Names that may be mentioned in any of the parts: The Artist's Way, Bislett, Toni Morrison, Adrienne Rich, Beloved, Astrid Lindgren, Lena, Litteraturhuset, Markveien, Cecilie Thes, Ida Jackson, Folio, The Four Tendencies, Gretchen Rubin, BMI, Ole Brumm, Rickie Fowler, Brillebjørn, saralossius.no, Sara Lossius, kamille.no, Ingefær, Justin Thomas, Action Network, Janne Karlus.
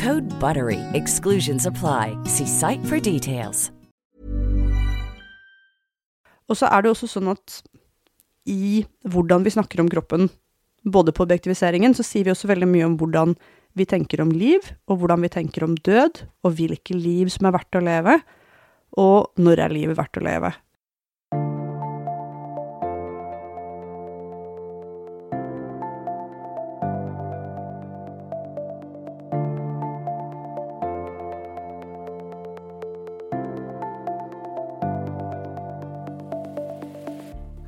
Code BUTTERY. Exclusions apply. See site for details. Og så det også sånn at I hvordan vi snakker om kroppen, både på objektiviseringen, så sier vi også veldig mye om hvordan vi tenker om liv, og hvordan vi tenker om død, og hvilke liv som verdt å leve, og når livet verdt å leve.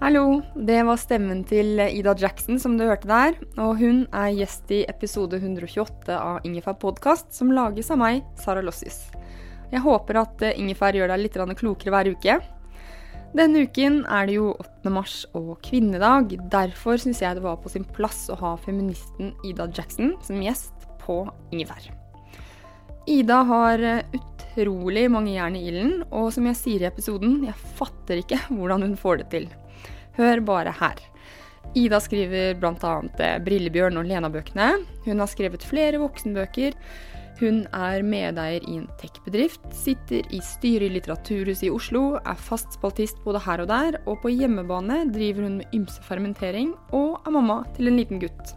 Hallo, det var stemmen til Ida Jackson som du hørte der, og hun gjest I episode 128 av Ingefær podcast, som lages av meg, Sara Lossius. Jeg håper at Ingefær gjør deg litt klokere hver uke. Denne uken det jo 8. mars og kvinnedag, derfor synes jeg det var på sin plass å ha feministen Ida Jackson som gjest på Ingefær. Ida har utrolig mange jern I ilden, og som jeg sier I episoden, jeg fatter ikke hvordan hun får det til. Hør bare her. Ida skriver blant annet Brillebjørn og Lena-bøkene. Hun har skrevet flere voksenbøker. Hun medeier I en tech-bedrift, sitter I styret I Litteraturhuset I Oslo, fast spaltist både her og der, og på hjemmebane driver hun med ymsefermentering og mamma til en liten gutt.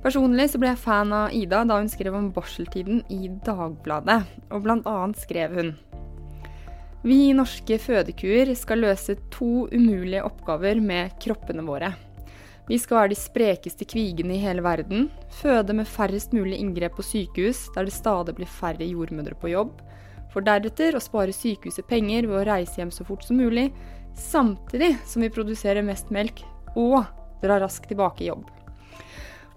Personlig så ble jeg fan av Ida da hun skrev om barseltiden I Dagbladet, og blant annet skrev hun Vi norske fødekuer skal løse 2 umulige oppgaver med kroppene våre. Vi skal være de sprekeste kvigene I hele verden, føde med færrest mulig inngrep på sykehus, der det stadig blir færre jordmødre på jobb, for deretter å spare sykehuset penger ved å reise hjem så fort som mulig, samtidig som vi produserer mest melk og drar raskt tilbake I jobb.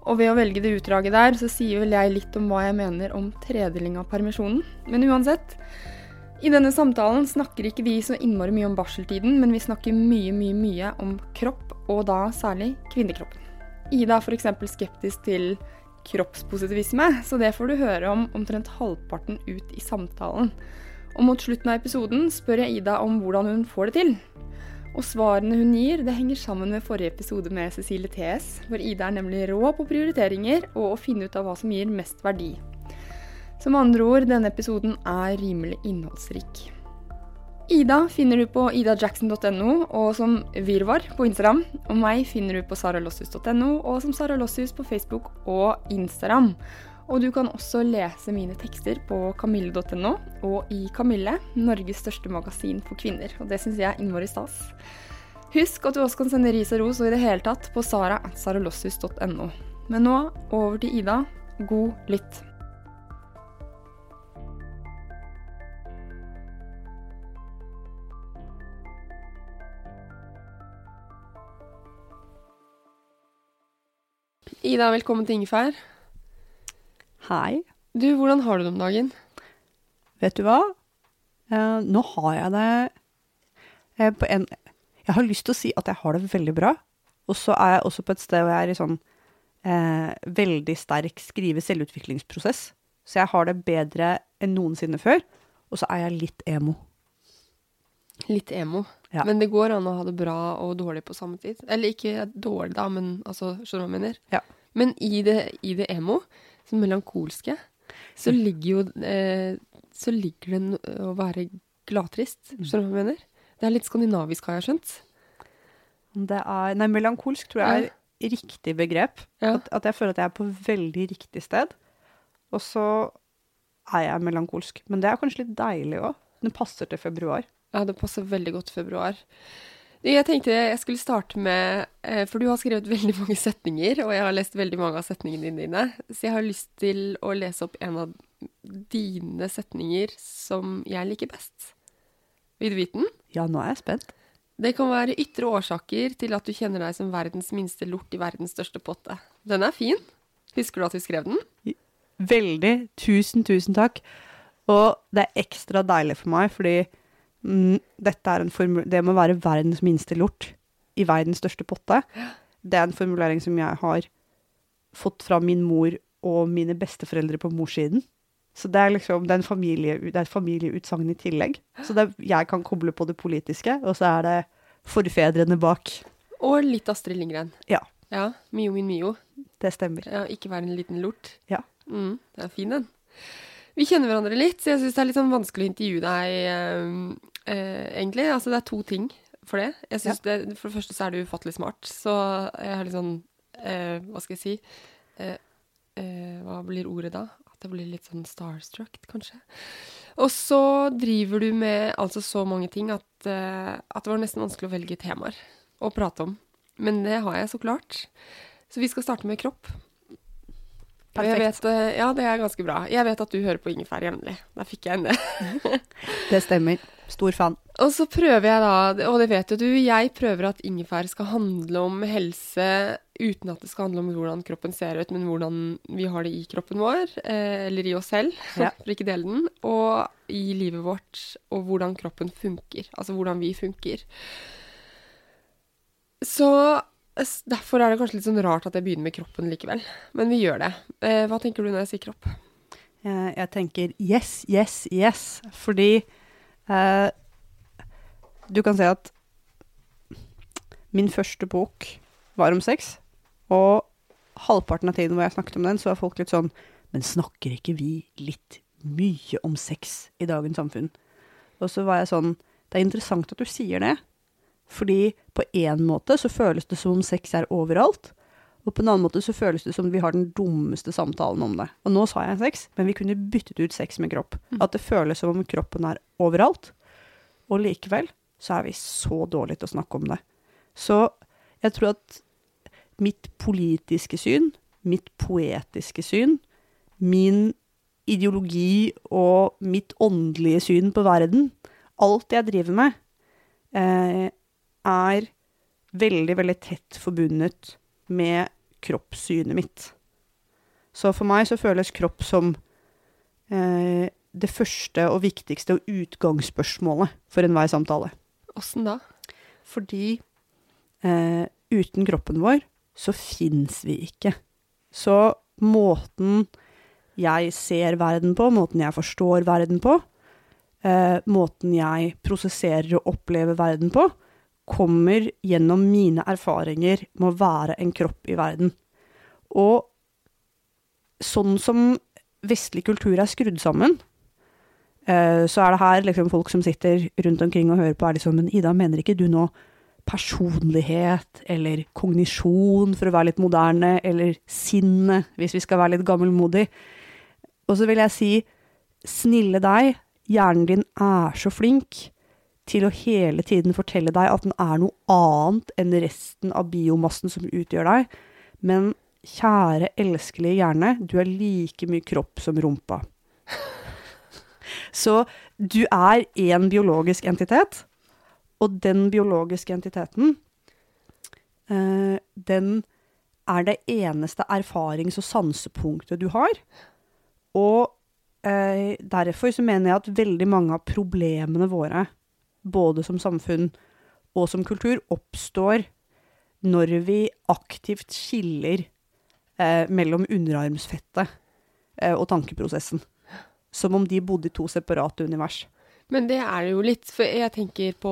Og ved å velge det utdraget der, så sier vel jeg litt om hva jeg mener om tredeling av permisjonen, men uansett... I denne samtalen snakker ikke vi så innmari mye om barseltiden, men vi snakker mye om kropp, og da særlig kvinnekroppen. Ida for eksempel skeptisk til kroppspositivisme, så det får du høre om omtrent halvparten ut I samtalen. Og mot slutten av episoden spør jeg Ida om hvordan hun får det til. Og svarene hun gir, det henger sammen med forrige episode med Cecilie Thes, hvor Ida nemlig rå på prioriteringer og å finne ut av hva som gir mest verdi. Som andre ord, denne episoden rimelig innholdsrik. Ida finner du på idajackson.no og som virvar på Instagram, og meg finner du på saralossius.no og som Sara Lossius på Facebook og Instagram. Og du kan også lese mine tekster på kamille.no og I Kamille, Norges største magasin for kvinner, og det synes jeg innmari stas. Husk at du også kan sende ris og ros og I det hele tatt på sara@saralossius.no. Men nå, over til Ida. God lytt! Ida, velkommen til Ingefær. Hei. Du, hvordan har du det om dagen? Vet du hva? Nå har jeg det... Jeg har lyst til å si at jeg har det veldig bra. Og så jeg også på et sted hvor jeg I sånn veldig sterk skrive-selvutviklingsprosess. Så jeg har det bedre enn noensinne før. Og så jeg litt emo. Litt emo? Ja. Men det går an å ha det bra og dårlig på samme tid. Eller ikke dårlig da, men altså, skjønner du hva jeg mener? Ja. Men I det emo, som melankolske, så ligger jo så ligger det å være gladtrist, skjønner du hva jeg mener? Det litt skandinavisk, har jeg skjønt. Det nei, melankolsk tror jeg riktig begrep. Ja. At jeg føler at jeg på veldig riktig sted. Og så jeg melankolsk. Men det kanskje litt deilig også. Det passer til februar. Ja, det passer veldig godt februar. Jeg tenkte jeg skulle starte med, for du har skrevet veldig mange setninger, og jeg har lest veldig mange av setningene dine, så jeg har lyst til å lese opp en av dine setninger som jeg liker best. Vil du vite den? Ja, nå jeg spent. Det kan være ytre årsaker til at du kjenner deg som verdens minste lort I verdens største potte. Den fin. Husker du at du skrev den? Veldig. Tusen takk. Og det ekstra deilig for meg, fordi dette en formulering, det må være verdens minste lort I verdens største potte. Det en formulering som jeg har fått fra min mor og mine besteforeldre på morssiden. Så det liksom, det det et familieutsagn I tillegg. Så det, jeg kan koble på det politiske, og så det forfedrene bak. Og litt Astrid Lindgren. Ja. Ja, Mio min Mio. Det stemmer. Ja, ikke være en liten lort. Ja. Mm, det fin den. Vi kjenner hverandre litt, så jeg synes det litt sånn vanskelig å intervjue deg, egentlig. Altså, det to ting for det. Jeg synes ja. Det, for det første så du ufattelig smart, så jeg litt sånn, hva skal jeg si? Hva blir ordet da? At jeg blir litt sånn starstruck, kanskje. Og så driver du med altså så mange ting at det var nesten vanskelig å velge temaer å prate om. Men det har jeg så klart. Så vi skal starte med kropp. Perfekt. Vet, ja, det ganske bra. Jeg vet at du hører på Ingefær jevnlig. Der fikk jeg henne. Det stemmer. Stor fan. Og så prøver jeg da, og det vet jo du, jeg prøver at Ingefær skal handle om helse, uten at det skal handle om hvordan kroppen ser ut, men hvordan vi har det I kroppen vår, eller I oss selv, ja. For ikke dele den, og I livet vårt, og hvordan kroppen funker, altså hvordan vi funker. Så derfor det kanskje litt sånn rart at jeg begynner med kroppen likevel. Men vi gjør det. Hva tenker du når jeg sier kropp? Jeg tenker yes. Fordi du kan se at min første bok var om sex, og halvparten av tiden hvor jeg snakket om den, så var folk litt sånn, men snakker ikke vi litt mye om sex I dagens samfunn? Og så var jeg sånn, det interessant at du sier det, fordi på en måte så føles det som om sex overalt, og på en annen måte så føles det som vi har den dummeste samtalen om det. Og nå sa jeg sex, men vi kunne byttet ut sex med kropp. At det føles som om kroppen overalt, og likevel så vi så dårlig til å snakke om det. Så jeg tror at mitt politiske syn, mitt poetiske syn, min ideologi og mitt åndelige syn på verden, alt jeg driver med, veldig, veldig tett forbundet med kroppssynet mitt. Så for meg så føles kropp som det første og viktigste og utgangsspørsmålet for enhver samtale. Hvordan da? Fordi uten kroppen vår så finnes vi ikke. Så måten jeg ser verden på, måten jeg forstår verden på, måten jeg prosesserer og opplever verden på, kommer gjennom mine erfaringer med å være en kropp I verden. Og sånn som vestlig kultur skrudd sammen, så det her liksom folk som sitter rundt omkring og hører på, liksom, men Ida, mener ikke du nå personlighet eller kognisjon for å være litt moderne, eller sinne, hvis vi skal være litt gammelmodig? Og så vil jeg si, snille deg, hjernen din så flink til å hele tiden fortelle deg at den noe annet enn resten av biomassen som utgjør deg. Men kjære, elskelige hjerne, du like mye kropp som rumpa. Så du en biologisk entitet, og den biologiske entiteten, den det eneste erfarings- og sansepunktet du har, og derfor så mener jeg at veldig mange av problemene våre, både som samfunn og som kultur, oppstår når vi aktivt skiller mellom underarmsfettet og tankeprosessen. Som om de bodde I to separate univers. Men det det jo litt, for jeg tenker på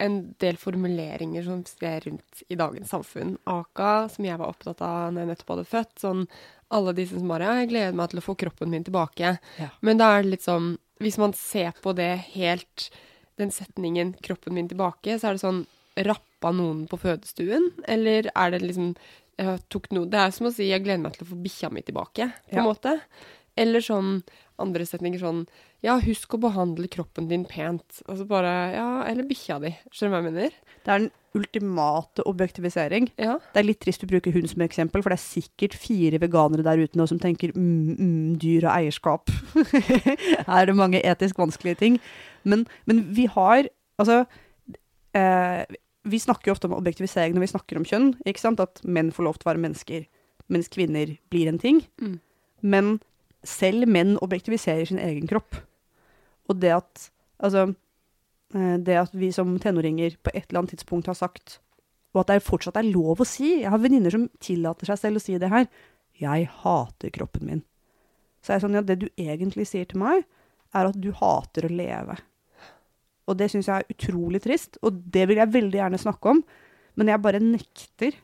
en del formuleringer som ser rundt I dagens samfunn. Aka, som jeg var opptatt av når jeg nettopp hadde født, sånn alle disse som bare, jeg gleder meg til å få kroppen min tilbake. Ja. Men da det litt sånn, hvis man ser på det helt, den setningen, kroppen min tilbake, så det sånn, rappa noen på fødestuen? Eller det liksom, det som å si, jeg gleder meg til å få bikkja mi tilbake, på en måte. Eller sånn andre setninger sånn, ja, husk å behandle kroppen din pent. Altså bare, ja, eller bikkja di, skjønner du hva jeg mener? Det den ultimate objektivisering. Ja. Det litt trist å bruke hund som eksempel, for det sikkert 4 veganere der ute nå som tenker, dyr og eierskap. Her det mange etisk vanskelige ting. Men vi har, altså, vi snakker jo ofte om objektivisering når vi snakker om kjønn, ikke sant? At menn får lov til å være mennesker, mens kvinner blir en ting. Mm. Men selv menn objektiviserer sin egen kropp. Og det at, altså, det at vi som tenåringer på et eller annet tidspunkt har sagt, og at det fortsatt lov å si, jeg har venninner som tillater seg selv å si det her, jeg hater kroppen min. Så er det sånn, ja, det du egentlig sier til meg, at du hater å leve. Og det synes jeg utrolig trist, og det vil jeg veldig gjerne snakke om, men jeg bare nekter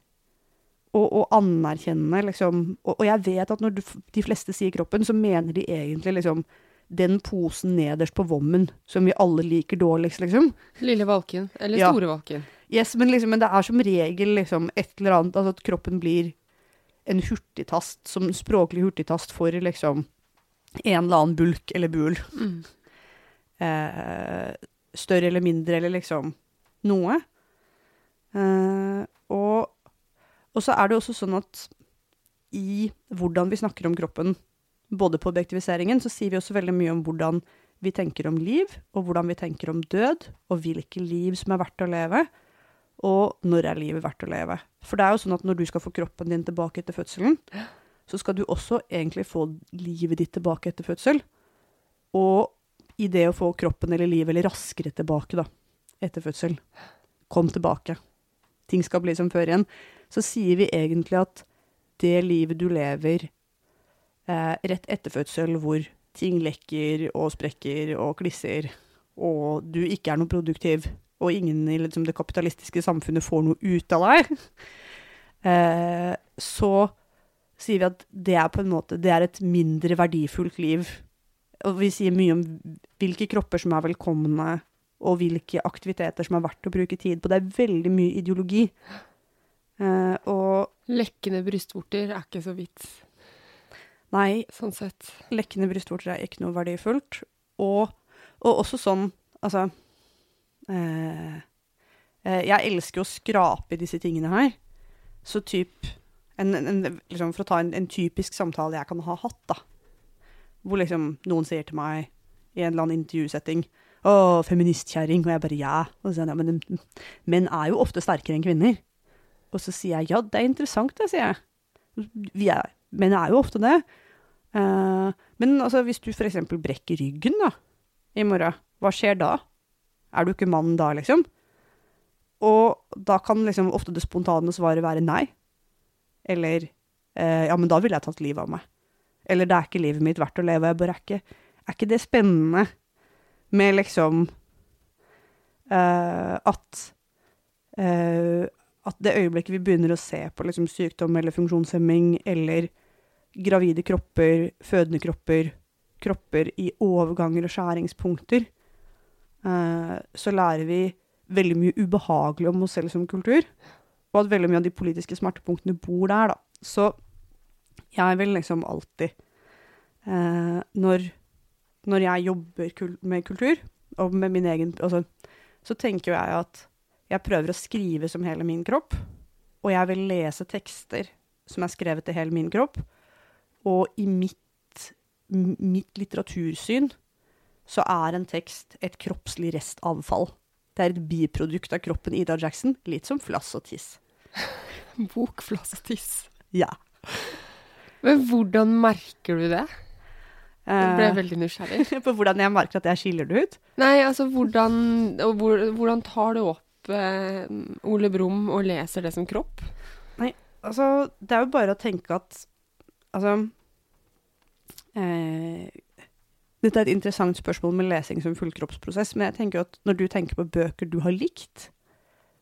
å anerkjenne, liksom, og jeg vet at når de fleste sier kroppen, så mener de egentlig, liksom, den posen nederst på vommen, som vi alle liker dårligst, liksom. Lille valken, eller store valken. Yes, men, liksom, men det som regel, liksom, et eller annet, altså at kroppen blir en hurtigtast, som språklig hurtigtast for, liksom, en eller annen bulk eller bul. Mm. Større eller mindre, eller liksom noe. Og så det også sånn at i hvordan vi snakker om kroppen, både på objektiviseringen, så sier vi også veldig mye om hvordan vi tenker om liv, og hvordan vi tenker om død, og hvilke liv som verdt å leve, og når livet verdt å leve. For det jo sånn at når du skal få kroppen din tilbake etter fødselen, så skal du også egentlig få livet ditt tilbake etter fødsel, og i det å få kroppen eller livet eller raskere tilbake da, etter fødsel. Kom tilbake. Ting skal bli som før igjen. Så sier vi egentlig at det livet du lever rett etter fødsel, hvor ting lekker og sprekker og klisser, og du ikke noe produktiv, og ingen I liksom, det kapitalistiske samfunnet får noe ut av deg, så sier vi at det på en måte, det et mindre verdifullt liv. Og vi sier mye om hvilke kropper som velkomne, og hvilke aktiviteter som verdt å bruke tid på. Det veldig mye ideologi. Og lekkende brystvorter ikke så vidt. Nei, sånn sett. Lekkende brystvorter ikke noe verdifullt. Og også sånn, altså, jeg elsker å skrape disse tingene her. Så typ, liksom for å ta en typisk samtale jeg kan ha hatt da, hvor liksom noen sier til meg I en eller annen intervjusetting «Åh, feministkjæring», og jeg bare «Ja». Og så sier jeg «Ja, men menn jo ofte sterkere enn kvinner». Og så sier jeg «Ja, det interessant det», sier jeg. Menn jo ofte det. Men altså, hvis du for eksempel brekker ryggen da, I morgen, hva skjer da? Du ikke mann da, liksom? Og da kan liksom ofte det spontane svaret være «Nei». Eller «Ja, men da ville jeg tatt livet av meg». Eller det ikke livet mitt verdt å leve, jeg bare ikke det spennende med liksom at det øyeblikket vi begynner å se på liksom, sykdom eller funksjonshemming, eller gravide kropper, fødende kropper, kropper I overganger og skjæringspunkter, så lærer vi veldig mye ubehagelig om oss selv som kultur, og at veldig mye av de politiske smertepunktene bor der da. Så jeg vil liksom alltid, når jeg jobber med kultur, og med min egen, altså, så tenker jeg at jeg prøver å skrive som hele min kropp, og jeg vil lese tekster som skrevet til hele min kropp, og I mitt litteratursyn så en tekst et kroppslig restavfall. Det et biprodukt av kroppen Ida Jackson, litt som flass og tiss. Bok, flass og tiss. Ja. Men hvordan merker du det? Jeg ble veldig nysgjerrig. På hvordan jeg merker at jeg skiller det ut? Nei, altså hvordan tar du opp Ole Brumm og leser det som kropp? Nei, altså det jo bare å tenke at altså dette et interessant spørsmål med lesing som fullkroppsprosess, men jeg tenker at når du tenker på bøker du har likt,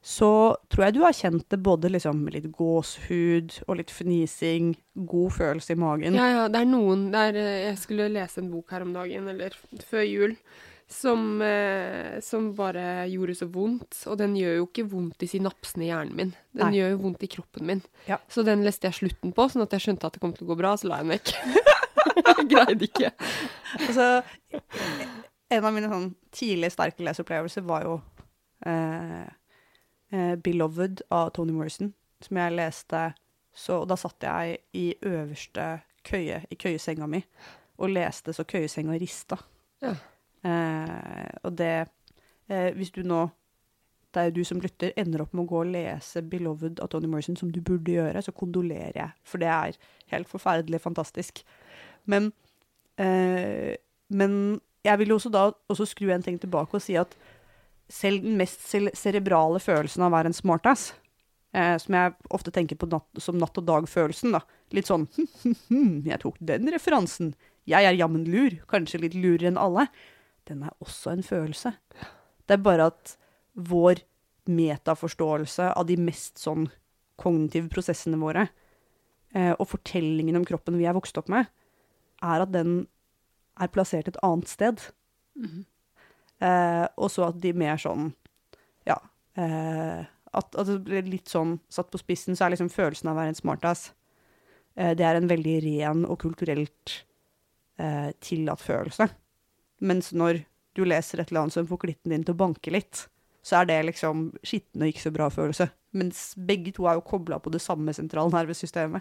så tror jeg du har kjent det både liksom med litt gåshud og litt fnising, god følelse I magen. Ja, det noen der jeg skulle lese en bok her om dagen, eller før jul, som bare gjorde så vondt, og den gjør jo ikke vondt I synapsene I hjernen min. Den gjør jo vondt I kroppen min. Ja. Så den leste jeg slutten på, sånn at jeg skjønte at det kom til å gå bra, så la jeg den vekk. Jeg greide ikke. Altså, en av mine sånn tidlige sterke leseopplevelser var jo Beloved av Toni Morrison, som jeg leste, så da satt jeg i øverste køye, i køyesenga mi, og leste så køyesenga rista. Ja. Og det, hvis du nå, det jo du som lytter, ender opp med å gå og lese Beloved av Toni Morrison, som du burde gjøre, så kondolerer jeg, for det helt forferdelig fantastisk. Men jeg vil også da også skru en ting tilbake og si at selv den mest cerebrale følelsen av å være en smartass, som jeg ofte tenker på som natt- og dag-følelsen, da. Litt sånn, jeg tok den referansen. Jeg jammen lur, kanskje litt lurere enn alle. Den også en følelse. Det bare at vår metaforståelse av de mest sånn kognitive prosessene våre, og fortellingen om kroppen vi vokst opp med, at den plassert et annet sted. Mhm. Og så at de mer sånn ja at det blir litt sånn satt på spissen så liksom følelsen av å være en smartass det en veldig ren og kulturelt tillatt følelse mens når du leser et eller annet som får klitten din til å banke litt så det liksom skitten og ikke så bra følelse mens begge to jo koblet på det samme sentralnervesystemet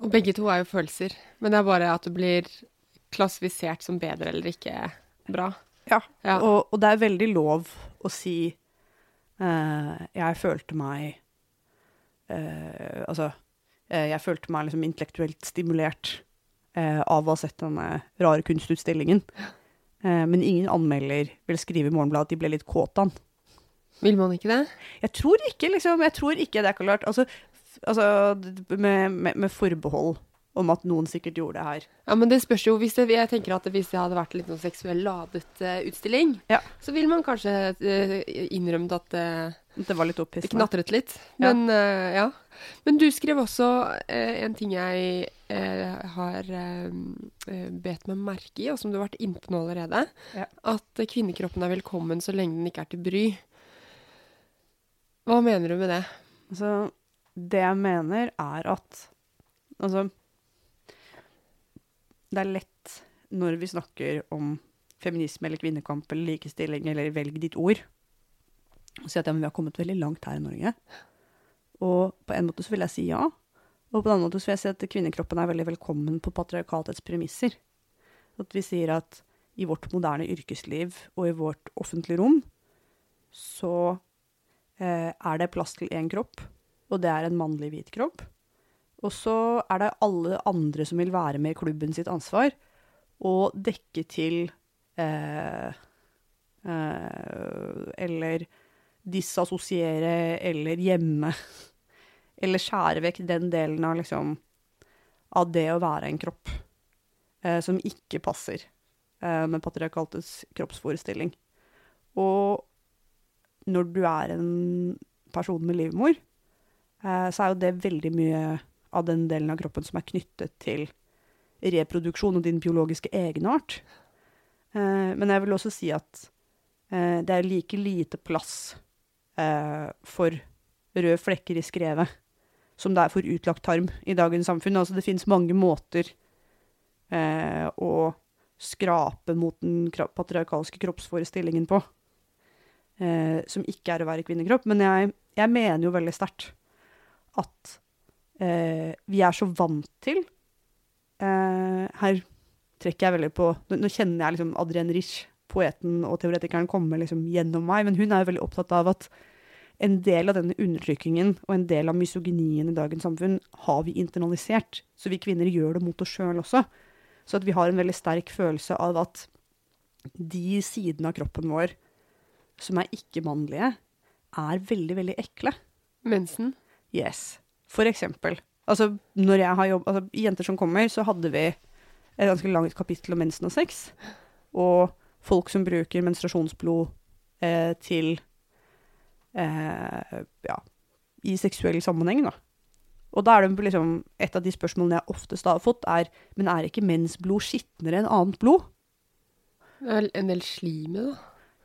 Og begge to jo følelser, men det bare at det blir klassifisert som bedre eller ikke bra. Ja, ja. Og det veldig lov å si jeg følte meg jeg følte meg liksom intellektuelt stimulert av å ha sett denne rare kunstutstillingen. Men ingen anmelder vil skrive I Morgenbladet at de ble litt kåtan. Vil man ikke det? Jeg tror ikke, liksom. Jeg tror ikke det klart. Altså med forbehold om at noen sikkert gjorde det her. Ja, men det spørs jo. Jeg tenker at hvis det hadde vært litt noen seksuell ladet utstilling, ja. Så vil man kanskje innrømme at det var litt opphissende. Det knatret litt. Men, ja. Men du skrev også en ting jeg har bet meg merke I, og som du har vært inne på nå allerede, ja. At kvinnekroppen velkommen så lenge den ikke til bry. Hva mener du med det? Altså, det jeg mener at altså, det lett når vi snakker om feminisme eller kvinnekamp eller likestilling eller velg ditt ord, og si at ja, men vi har kommet veldig langt her I Norge. Og på en måte så vil jeg si ja, og på den måten så vil jeg si at kvinnekroppen veldig velkommen på patriarkatets premisser. At vi sier at I vårt moderne yrkesliv og I vårt offentlige rom, så det plass til en kropp, og det en mannlig hvit kropp. Og så det alle andre som vil være med I klubben sitt ansvar, og dekke til eller disassosiere eller gjemme eller skjære vekk den delen av liksom av det å være en kropp som ikke passer med patriarkatets kroppsforestilling. Og når du en person med livmor så jo det veldig mye av den delen av kroppen som knyttet til reproduksjon og din biologiske egenart. Men jeg vil også si at det like lite plass for røde flekker I skrevet, som det for utlagt tarm I dagens samfunn. Altså, det finnes mange måter å skrape mot den patriarkalske kroppsforestillingen på, som ikke å være kvinnekropp. Men jeg mener jo veldig sterkt at vi så vant til her trekker jeg veldig på nå kjenner jeg liksom Adrienne Rich poeten og teoretikeren kommer liksom gjennom meg, men hun jo veldig opptatt av at en del av denne undertrykkingen og en del av misogynien I dagens samfunn har vi internalisert, så vi kvinner gjør det mot oss selv også. Så at vi har en veldig sterk følelse av at de sidene av kroppen vår som ikke mannlige veldig, veldig ekle. Mensen? Yes, for eksempel. Altså, når jeg har jobbet, altså, I Jenter som kommer, så hadde vi et ganske langt kapittel om mensen og sex, og folk som bruker menstruasjonsblod til ja, I seksuell sammenheng da. Og da det liksom, et av de spørsmålene jeg oftest har fått men ikke mensblod skittnere enn annet blod? Det en del slime da.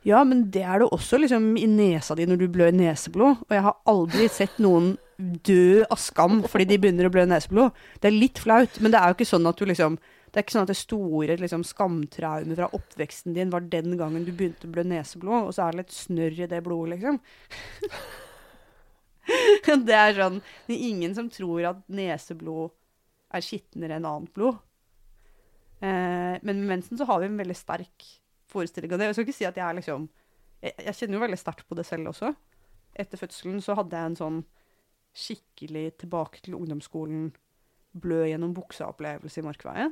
Ja, men det det også liksom, I nesa di når du blør neseblod, og jeg har aldri sett noen dø av skam fordi de begynner å blø neseblod. Det litt flaut, men det jo ikke sånn at du liksom det ikke sånn at det store liksom, skamtraumet fra oppveksten din var den gangen du begynte å blø neseblod, og så det litt snørr I det blodet, liksom. det sånn, det ingen som tror at neseblod skittnere enn annet blod. Men med mensen så har vi en veldig sterk forestilling av det. Jeg skal ikke si at jeg liksom, jeg kjenner jo veldig sterkt på det selv også. Etter fødselen så hadde jeg en sånn skikkelig tilbake til ungdomsskolen blø gjennom bukseopplevelse I Markveien.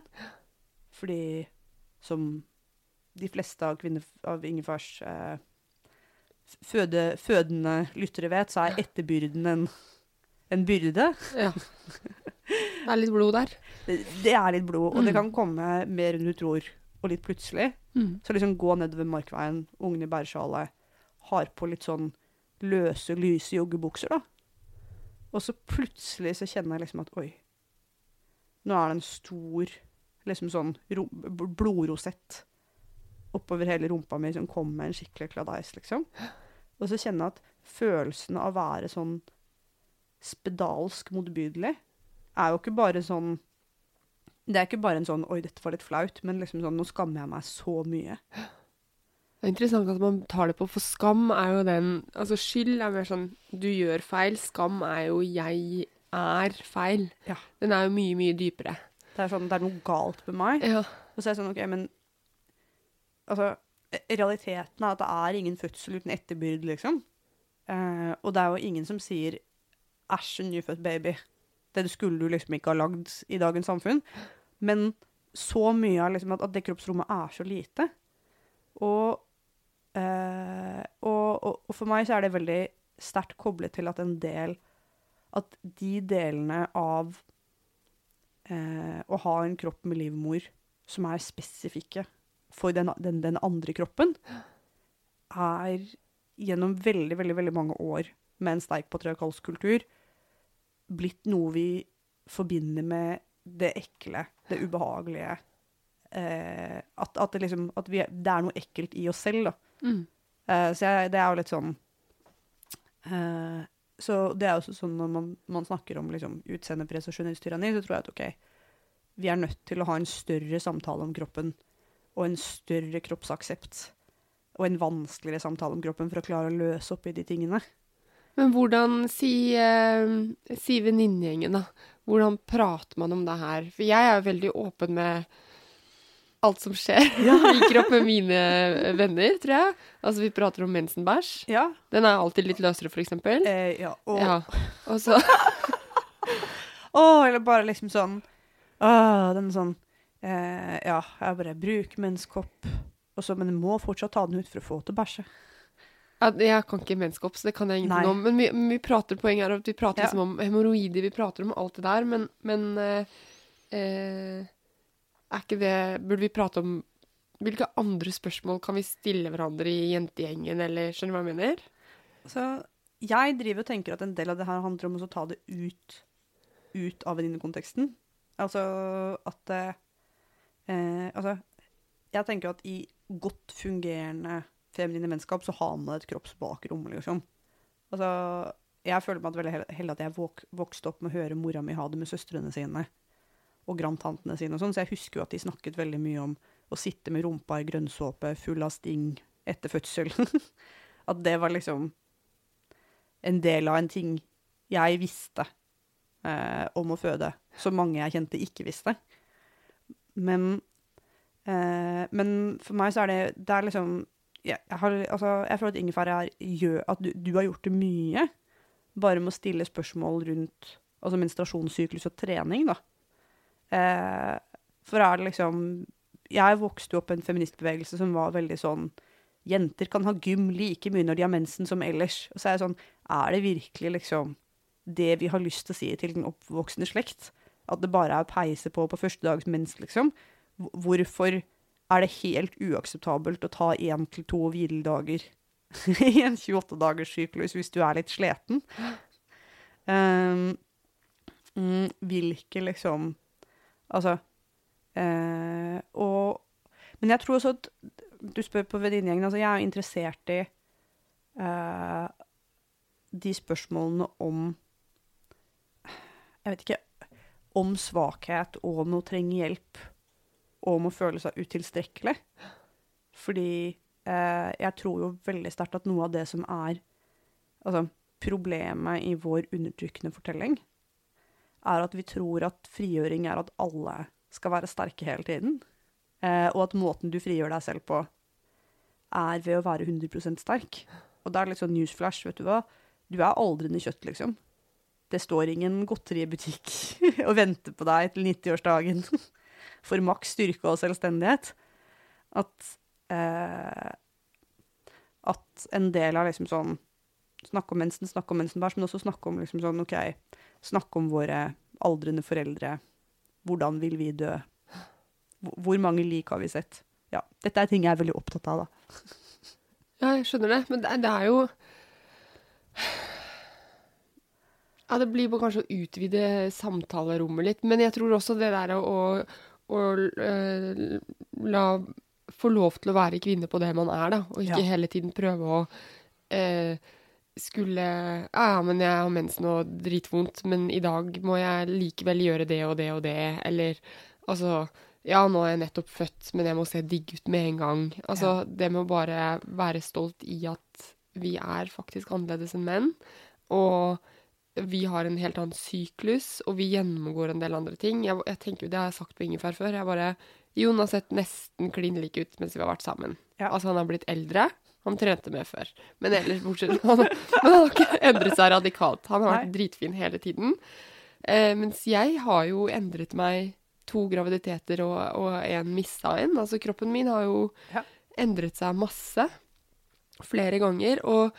Fordi som de fleste av kvinner av Ingefærs fødende lyttere vet, så etterbyrden en byrde. Ja. Det litt blod der. Det litt blod, og det kan komme mer enn du tror, og litt plutselig. Så liksom gå nedover Markveien, ungen I bæresjale, har på litt sånn løse, lyse joggebukser da. Og så plutselig så kjenner jeg liksom at, oi, Nå det en stor, liksom sånn blodrosett oppover hele rumpa mi som kommer med en skikkelig kladeis, liksom. Og så kjenne at følelsen av å være sånn spedalsk motbydelig jo ikke bare sånn, det ikke bare en sånn, oi, dette var litt flaut, men liksom sånn, nå skammer jeg meg så mye. Det interessant at man tar det på, for skam jo den, altså skyld mer sånn, du gjør feil, skam jo jeg feil. Ja. Den jo mye, mye dypere. Det sånn, det noe galt med meg. Ja. Og så det sånn, ok, men altså, realiteten at det ingen fødsel uten etterbyrd, liksom. Og det jo ingen som sier, æsj, en nyfødt baby. Det skulle du liksom ikke ha lagd I dagens samfunn. Men så mye av liksom, at det kroppsrommet så lite. Og for meg så det veldig sterkt koblet til at en del at de delene av å ha en kropp med livmor som spesifikke for den andre kroppen, gjennom veldig, veldig, veldig mange år med en sterk patriarkalskultur blitt noe vi forbinder med det ekle, det ubehagelige. At det, liksom, at vi, det noe ekkelt I oss selv. Da. Så det jo litt sånn... Så det også sånn når man snakker om liksom, utseendepress og skjønnhetstyranni, så tror jeg at ok, vi nødt til å ha en større samtale om kroppen, og en større kroppsaksept, og en vanskeligere samtale om kroppen for å klare å løse opp I de tingene. Men hvordan, si venninnegjengen da, hvordan prater man om det her? For jeg jo veldig åpen med alt som skjer I kroppen med mine venner, tror jeg. Altså, vi prater om mensenbæsj. Ja. Den alltid litt løsere, for eksempel. Ja. Og så... eller bare liksom sånn... den sånn... jeg bare bruker menskopp. Og så, men jeg må fortsatt ta den ut for å få til bæsje. Ja, jeg kan ikke menskopp, så det kan jeg ingenting om. Men vi prater poeng her, vi prater liksom om hemoroider, vi prater om alt det der, men ikke det, burde vi prate om hvilke andre spørsmål kan vi stille hverandre I jentegjengen, eller skjønner du hva jeg mener? Så jeg driver og tenker at en del av det her handler om å ta det ut av denne konteksten. Altså at jeg tenker at I godt fungerende feminine menneskap så har man et kroppsbakrom, liksom. Altså, jeg føler meg veldig heldig at jeg vokste opp med å høre mora mi ha det med søstrene sine. Og grandtantene sine og sånn, så jeg husker jo at de snakket veldig mye om å sitte med rumpa I grønnsåpe, full av sting etter fødsel. At det var liksom en del av en ting jeg visste om å føde, som mange jeg kjente ikke visste. Men for meg så det liksom, jeg føler at Ingefær gjør at du har gjort det mye, bare med å stille spørsmål rundt altså menstruasjonssyklus og trening da. For det liksom, jeg vokste opp i en feministbevegelse som var veldig sånn, jenter kan ha gym like mye når de har mensen som ellers. Og så jeg sånn, det virkelig liksom det vi har lyst til å si til den oppvoksende slekt? At det bare å peise på første dags mens liksom? Hvorfor det helt uakseptabelt å ta 1 til 2 hviledager i en 28-dagers syklus hvis du litt sleten? Hvilke liksom altså og, men jeg tror også at du spør på venninnegjengen, altså jeg interessert I de spørsmålene om jeg vet ikke om svakhet og om å trenge hjelp og om å føle seg utilstrekkelig fordi jeg tror jo veldig sterkt at noe av det som altså, problemet I vår undertrykkende fortelling at vi tror at frigjøring at alle skal være sterke hele tiden, og at måten du frigjør deg selv på ved å være 100% sterk. Og det litt sånn newsflash, vet du hva? Du aldrende kjøtt, liksom. Det står ingen godteributikk og venter på deg til 90-årsdagen for maks styrke og selvstendighet. At en del liksom sånn, snakk om mensen, men også snakk om liksom sånn, snakk om våre aldrende foreldre, hvordan vil vi dø? Hvor mange lik har vi sett? Ja, dette ting jeg veldig opptatt av, da. Ja, jeg skjønner det, men det jo... Ja, det blir kanskje å utvide samtalerommet litt, men jeg tror også det der å få lov til å være kvinne på det man da, og ikke hele tiden prøve å men jeg har mensen og dritvondt, men I dag må jeg likevel gjøre det og det og det, eller, altså, ja, nå jeg nettopp født, men jeg må se digg ut med en gang. Altså, det må bare være stolt I at vi faktisk annerledes enn menn, og vi har en helt annen syklus, og vi gjennomgår en del andre ting. Jeg tenker jo, det har jeg sagt på Ingefær før, Jon har sett nesten klin like ut mens vi har vært sammen. Ja. Altså, han har blitt eldre, han trente med før, men ellers bortsett han har ikke endret seg radikalt. Han har vært dritfin hele tiden. Mens jeg har jo endret meg 2 graviditeter og en missign. Altså kroppen min har jo endret seg masse, flere ganger, og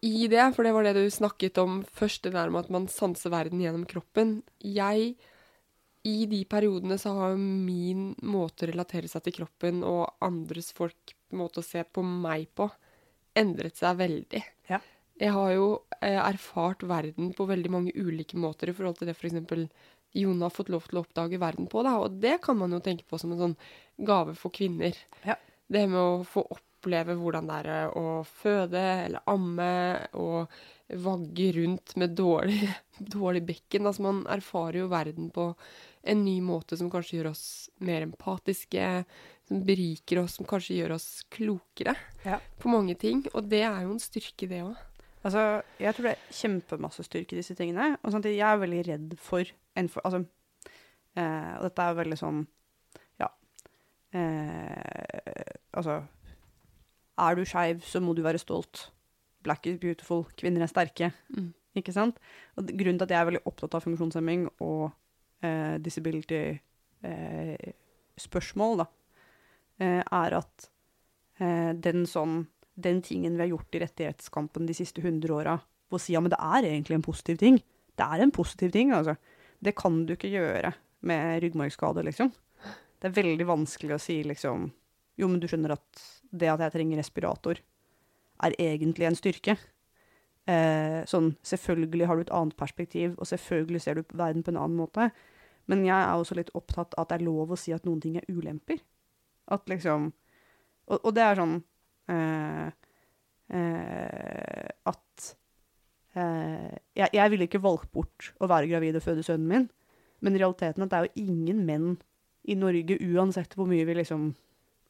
I det, for det var det du snakket om først, det der med at man sanser verden gjennom kroppen. I de periodene så har min måte å relatere seg til kroppen og andres folk måte å se på meg på endret seg veldig. Ja. Jeg har jo erfart verden på veldig mange ulike måter I forhold til det for eksempel Jon har fått lov til å oppdage verden på, da, og det kan man jo tenke på som en sånn gave for kvinner. Ja. Det med å få oppleve hvordan det å føde eller amme og vagge rundt med dårlig bekken. Altså man erfarer jo verden på en ny måte som kanskje gjør oss mer empatiske, som beriker oss, som kanskje gjør oss klokere på mange ting. Og det jo en styrke det også. Altså, jeg tror det kjempemasse styrke i disse tingene. Og samtidig, jeg veldig redd for, og dette jo veldig sånn, altså, du skeiv, så må du være stolt. Black is beautiful, kvinner sterke, ikke sant? Og grunnen til at jeg veldig opptatt av funksjonshemming og disability spørsmål da, at den tingen vi har gjort I rettighetskampen de siste 100 årene, hvor sier, men det egentlig en positiv ting. Det en positiv ting, altså. Det kan du ikke gjøre med ryggmargsskade, liksom. Det veldig vanskelig å si, liksom, jo, men du skjønner at det at jeg trenger respirator, egentlig en styrke. Sånn, selvfølgelig har du et annet perspektiv, og selvfølgelig ser du verden på en annen måte. Men jeg også litt opptatt av at det lov å si at noen ting ulemper. At liksom, og det sånn, at jeg ville ikke valgt bort å være gravid og føde sønnen min, men realiteten at det jo ingen menn I Norge, uansett hvor mye vi liksom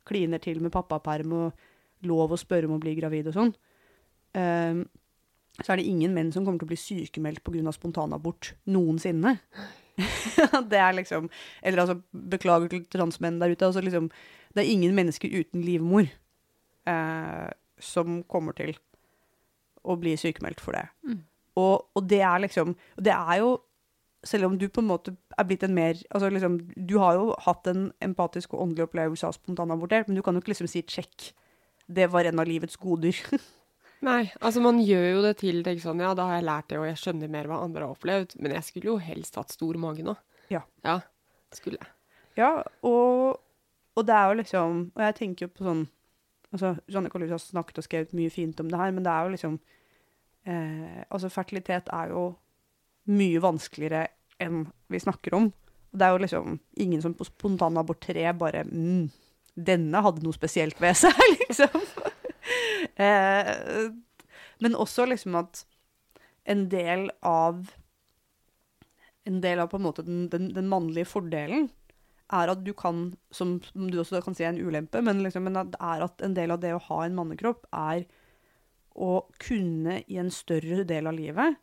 kliner til med pappaperm og lov å spørre om å bli gravid og sånn, så det ingen menn som kommer til å bli sykemeldt på grunn av spontanabort noensinne. Det liksom, eller altså, beklager til transmenn der ute, altså liksom, det ingen mennesker uten livmor som kommer til å bli sykemeldt for det. Mm. Og det liksom, det jo, selv om du på en måte blitt en mer, altså liksom, du har jo hatt en empatisk og åndelig opplevelse av spontanabort, men du kan jo ikke liksom si «check», det var en av livets goder. Nej, altså man gjør jo det til, tenk sånn, ja, da har jeg lært det, og jeg skjønner mer hva andre har opplevd, men jeg skulle jo helst hatt stor mage nå. Ja. Ja, skulle jeg. Ja, og det jo liksom, og jeg tenker jo på sånn, altså, Janne Karlus har snakket og skrevet mye fint om det her, men det jo liksom, altså fertilitet jo mye vanskeligere enn vi snakker om, og det jo liksom ingen som på spontan abort 3 bare, denne hadde noe spesielt ved seg, liksom. Men også liksom at en del av på en måte den mannlige fordelen at du kan, som du også kan si en ulempe, men liksom men at en del av det å ha en mannekropp å kunne i en større del av livet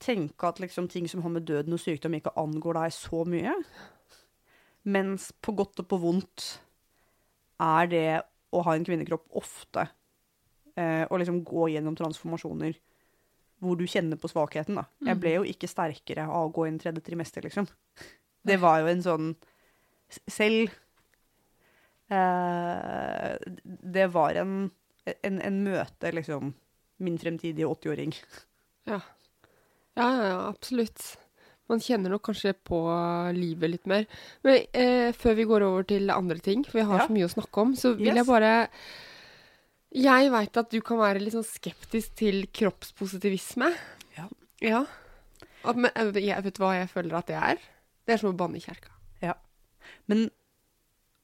tenke at liksom ting som har med døden og sykdom ikke angår deg så mye, mens på godt og på vondt det å ha en kvinnekropp ofte, og liksom gå gjennom transformasjoner, hvor du kjenner på svakheten da. Jeg ble jo ikke sterkere av å gå inn 3. trimester, liksom. Det var jo en sånn, selv, det var en møte, liksom, min fremtidige 80-åring. Ja. Ja, absolutt. Man kjenner nok kanskje på livet litt mer. Men før vi går over til andre ting, for vi har så mye å snakke om, så vil jeg bare... Jeg vet at du kan være litt sånn skeptisk til kroppspositivisme. Ja. Ja. At, men, jeg vet hva jeg føler at det er. Det som å banne i kjerka. Ja. Men,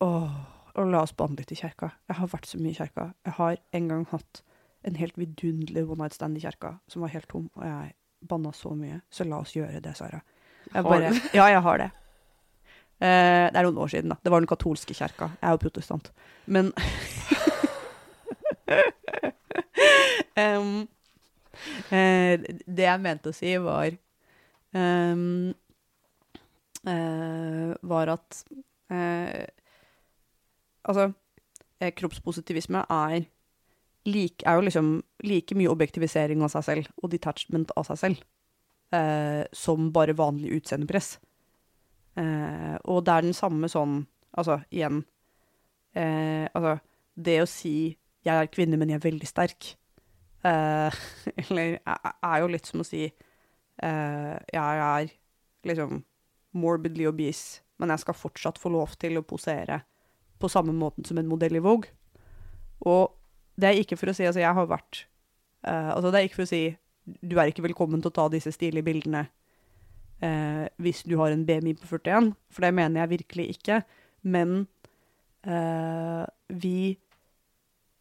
la oss banne litt i kjerka. Jeg har vært så mye i kjerka. Jeg har en gang hatt en helt vidundelig one night stand i kjerka, som var helt tom, og jeg banna så mye. Så la oss gjøre det, Sara. Jeg har det. Det noen år siden da. Det var den katolske kjerka. Jeg jo protestant. Men det jeg mente å si var at altså kroppspositivisme jo liksom like mye objektivisering av seg selv og detachment av seg selv. Som bare vanlig utseendepress. Og det den samme sånn, altså igjen, altså det å si jeg kvinne, men jeg veldig sterk, eller jo litt som å si jeg liksom morbidly obese, men jeg skal fortsatt få lov til å posere på samme måten som en modell i Vogue. Og det ikke for å si, altså jeg har vært, altså det ikke for å si, du ikke velkommen til å ta disse stilige bildene hvis du har en BMI på 41, for det mener jeg virkelig ikke, men vi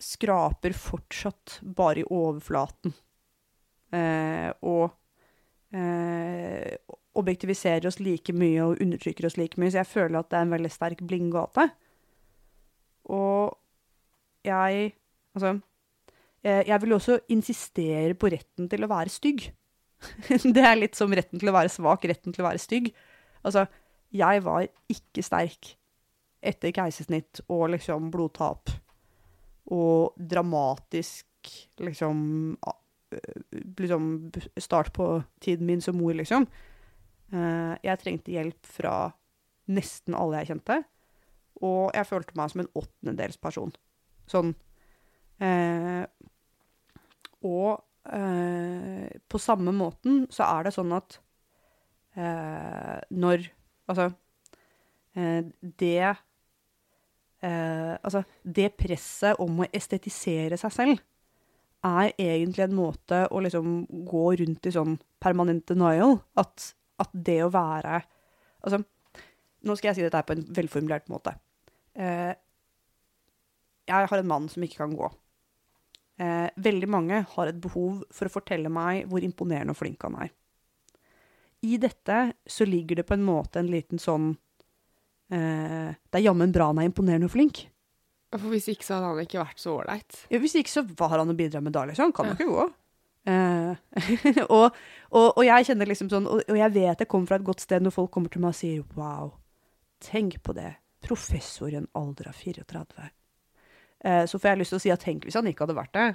skraper fortsatt bare i overflaten og objektiviserer oss like mye og undertrykker oss like mye, så jeg føler at det en veldig sterk blindgate. Og jeg vil også insistere på retten til å være stygg. Det litt som retten til å være svak, retten til å være stygg. Altså, jeg var ikke sterk etter keisersnitt og liksom blodtap og dramatisk liksom start på tiden min som mor liksom. Jeg trengte hjelp fra nesten alle jeg kjente, og jeg følte meg som en 8. person. Sånn. På samme måten så det sånn at når altså altså det presset om å estetisere seg selv egentlig en måte å liksom gå rundt i sånn permanent denial at det å være altså nå skal jeg si dette på en velformulert måte jeg har en mann som ikke kan gå. Veldig mange har et behov for å fortelle meg hvor imponerende og flink han I dette så ligger det på en måte en liten sånn det jammen bra han imponerende og flink. For hvis ikke så hadde han ikke vært så ålreit. Ja, hvis ikke så var han å bidra med da, liksom. Han kan jo ikke gå. Og jeg kjenner liksom sånn, og jeg vet jeg kommer fra et godt sted når folk kommer til meg og sier, wow, tenk på det, professor i en alder av 34. Så får jeg lyst til å si at tenk hvis han ikke hadde vært det.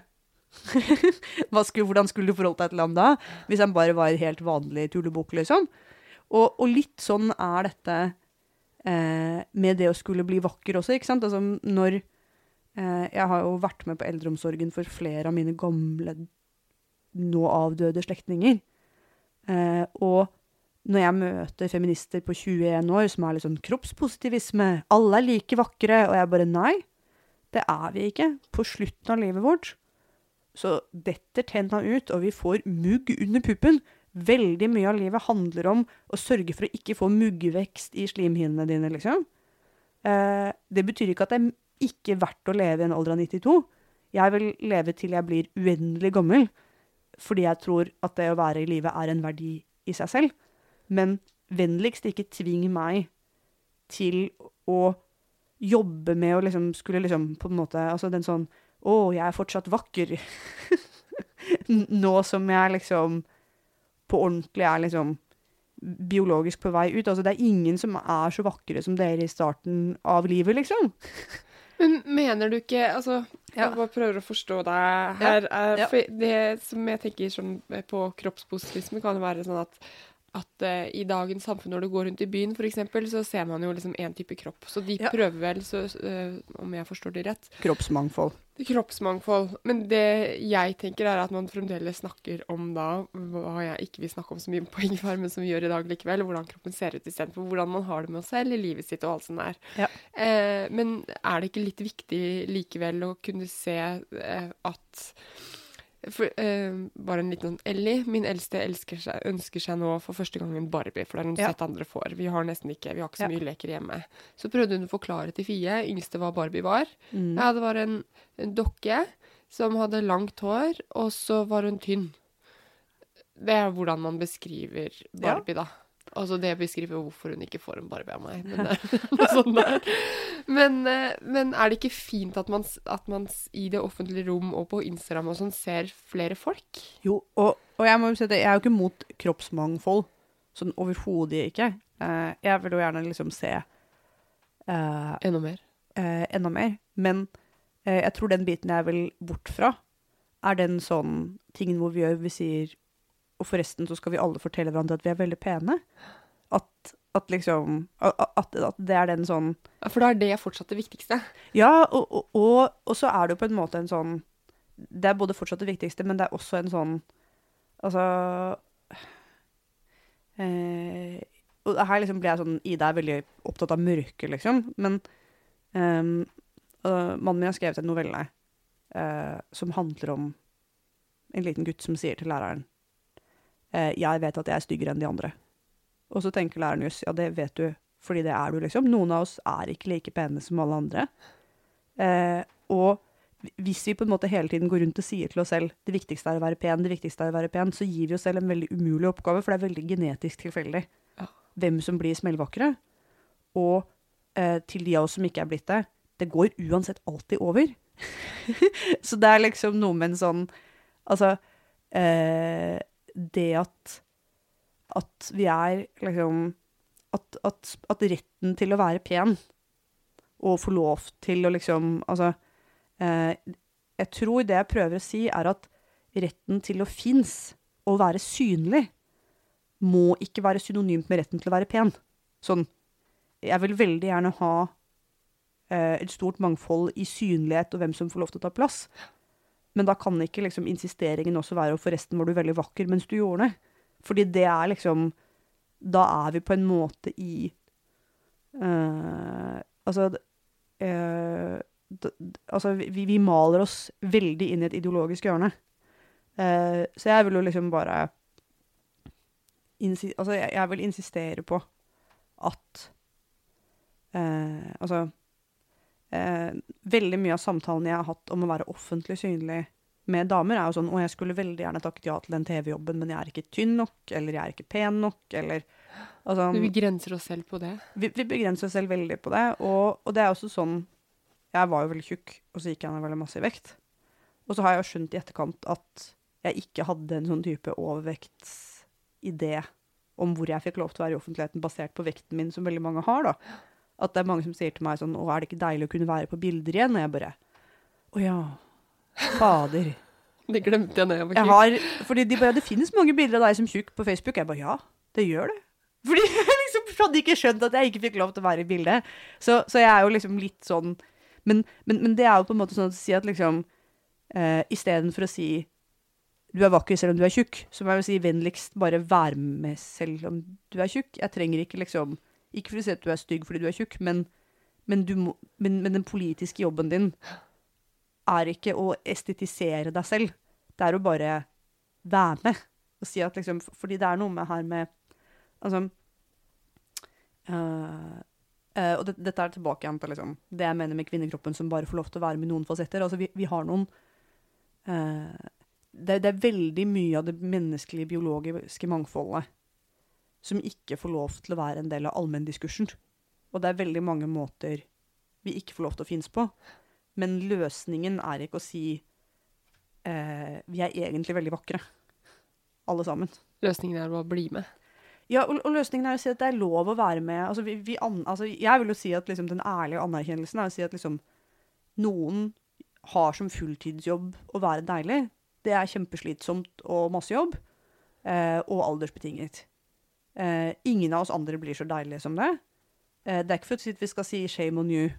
Hvordan skulle du forholdt deg til ham da? Hvis han bare var helt vanlig tullebok, liksom. Og litt sånn er dette med det å skulle bli vakker også, ikke sant? Altså, når jeg har jo vært med på eldreomsorgen for flere av mine gamle nå avdøde slektninger. Og når jeg møter feminister på 21 år som er litt sånn kroppspositivisme, alle er like vakre, og jeg bare nei, det er vi ikke. På slutten av livet vårt så detter tenna ut, og vi får mugg under puppen. Veldig mye av livet handler om å sørge for å ikke få muggvekst i slimhinnene dine, liksom. Det betyr ikke at det er ikke verdt å leve i en alder av 92. Jeg vil leve til jeg blir uendelig gammel, fordi jeg tror at det å være i livet er en verdi i seg selv. Men vennligst ikke tving meg til å jobbe med å liksom, skulle liksom på en måte, altså den sånn, jeg er fortsatt vakker. Nå som jeg liksom på ordentlig er liksom biologisk på vei ut. Altså det er ingen som er så vakre som dere i starten av livet, liksom. Men mener du ikke, altså, jeg bare prøver å forstå deg her, for det som jeg tenker sånn på kroppspositivisme kan være sånn at i dagens samfunn, når du går rundt i byen for eksempel, så ser man jo liksom en type kropp. Så de prøver vel, så, om jeg forstår det rett. Kroppsmangfold. Men det jeg tenker er at man fremdeles snakker om da, hva jeg ikke vil snakke om så mye på Ingefær, men som vi gjør i dag likevel, hvordan kroppen ser ut i stedet for hvordan man har det med oss selv i livet sitt og alt sånt der. Ja. Men er det ikke litt viktig likevel å kunne se at bare en liten Ellie, min eldste ønsker seg nå for første gang en Barbie, for det er noe sett andre får. Vi har ikke så mye leker hjemme. Så prøvde hun å forklare til Fie, yngste hva Barbie var. Ja, det var en dokke som hadde langt hår, og så var hun tynn. Det er hvordan man beskriver Barbie da. Altså det beskriver hvorfor hun ikke får en Barbie av meg, men det er sånn der. Men er det ikke fint at man i det offentlige rom og på Instagram og sånn ser flere folk? Jo, og jeg må jo si at jeg er jo ikke mot kroppsmangfold, sånn overhodet ikke. Jeg vil jo gjerne liksom se enda mer, men jeg tror den biten jeg vil bort fra er den sånn tingen hvor vi sier og forresten så skal vi alle fortelle hverandre at vi er veldig pene. At det er den sånn... For da er det fortsatt det viktigste. Ja, og så er det jo på en måte en sånn... Det er både fortsatt det viktigste, men det er også en sånn... Altså... og her liksom ble jeg sånn... Ida er veldig opptatt av mørke, liksom. Men mannen min har skrevet en novelle som handler om en liten gutt som sier til læreren jeg vet at jeg er styggere enn de andre. Og så tenker læreren just, ja det vet du, fordi det er du liksom. Noen av oss er ikke like pene som alle andre. Og hvis vi på en måte hele tiden går rundt og sier til oss selv, det viktigste er å være pen, så gir vi oss selv en veldig umulig oppgave, for det er veldig genetisk tilfeldig. Hvem som blir smellvakre, og til de av oss som ikke er blitt det, det går uansett alltid over. Så det er liksom noe med en sånn, altså... det at vi er liksom at retten til å være pen og få lov til å liksom altså jeg tror det jeg prøver å si er at retten til å finnes og være synlig må ikke være synonymt med retten til å være pen. Sånn, jeg vil veldig gjerne ha et stort mangfold i synlighet og hvem som får lov til å ta plass. Men da kan ikke liksom insisteringen også være og forresten var du veldig vakker mens du gjorde det. Fordi det er liksom, da er vi på en måte i, vi maler oss veldig inn i et ideologisk hjørne. Så jeg vil jo liksom bare, jeg vil insistere på at, veldig mye av samtalen jeg har hatt om å være offentlig synlig med damer er jo sånn, og jeg skulle veldig gjerne takket ja til den TV-jobben, men jeg er ikke tynn nok, eller jeg er ikke pen nok, eller... Altså, vi begrenser oss selv på det. Vi begrenser oss selv veldig på det, og det er også sånn jeg var jo veldig tjukk, og så gikk jeg ned veldig masse i vekt. Og så har jeg jo skjønt i etterkant at jeg ikke hadde en sånn type overvektsidé om hvor jeg fikk lov til å være i offentligheten basert på vekten min, som veldig mange har da. At det mange som sier til meg sånn, å, er det ikke deilig å kunne være på bilder igjen? Og jeg bare, å ja, fader. Det glemte jeg når jeg var tjukk. Fordi de bare, det finnes mange bilder av deg som tjukk på Facebook. Jeg bare, ja, det gjør det. Fordi jeg liksom hadde ikke skjønt at jeg ikke fikk lov til å være i bildet. Så jeg er jo liksom litt sånn, men det er jo på en måte sånn å si at liksom, i stedet for å si, du er vakker selv om du er tjukk, så må jeg jo si vennligst bare vær med selv om du er tjukk. Jeg trenger ikke liksom, ikke for å si at du er stygg fordi du er tjukk, men den politiske jobben din er ikke å estetisere deg selv. Det er å bare være med og si at liksom, fordi det er noe med her med, altså, og dette er tilbake igjen på liksom, det jeg mener med kvinnekroppen som bare får lov til å være med noen fasetter. Altså vi har noen, det er veldig mye av det menneskelige, biologiske mangfoldet som ikke får lov til å være en del av allmenndiskursen. Og det er veldig mange måter vi ikke får lov til å finnes på. Men løsningen er ikke å si vi er egentlig veldig vakre, alle sammen. Løsningen er å bli med. Ja, og løsningen er å si at det er lov å være med. Altså, jeg vil jo si at liksom, den ærlige anerkjennelsen er å si at liksom, noen har som fulltidsjobb å være deilig. Det er kjempeslitsomt og masse jobb, og aldersbetinget. Ingen av oss andre blir så deilige som det. Det er ikke for at vi skal si shame on you,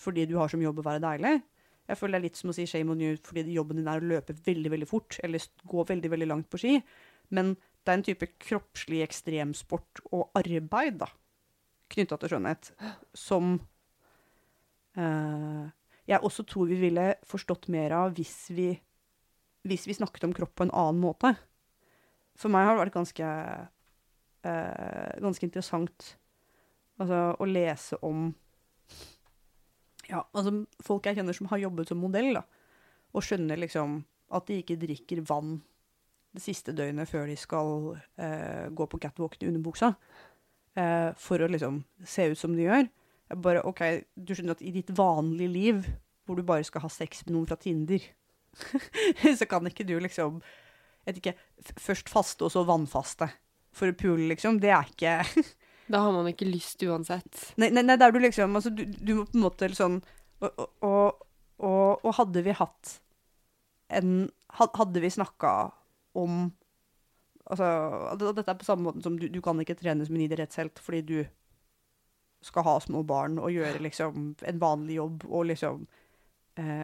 fordi du har som jobb å være deilig. Jeg føler det er litt som å si shame on you, fordi jobben din er å løpe veldig, veldig fort, eller gå veldig, veldig langt på ski. Men det er en type kroppslig ekstremsport og arbeid, da, knyttet til skjønnhet, som jeg også tror vi ville forstått mer av hvis vi snakket om kropp på en annen måte. For meg har det vært ganske interessant altså, å lese om ja, altså, folk jeg kjenner som har jobbet som modell, da, og skjønner liksom, at de ikke drikker vann det siste døgnet før de skal gå på catwalken i underbuksa, for å liksom, se ut som de gjør. Jeg bare, ok, du skjønner at i ditt vanlige liv, hvor du bare skal ha sex med noen fra Tinder, så kan ikke du liksom først faste og så vannfaste for å pule liksom, det er ikke da har man ikke lyst uansett nei, der du liksom altså, du må på en måte sånn og hadde vi hatt hadde vi snakket om altså, dette er på samme måte som du kan ikke trene som en idrettshelt fordi du skal ha små barn og gjøre liksom en vanlig jobb og liksom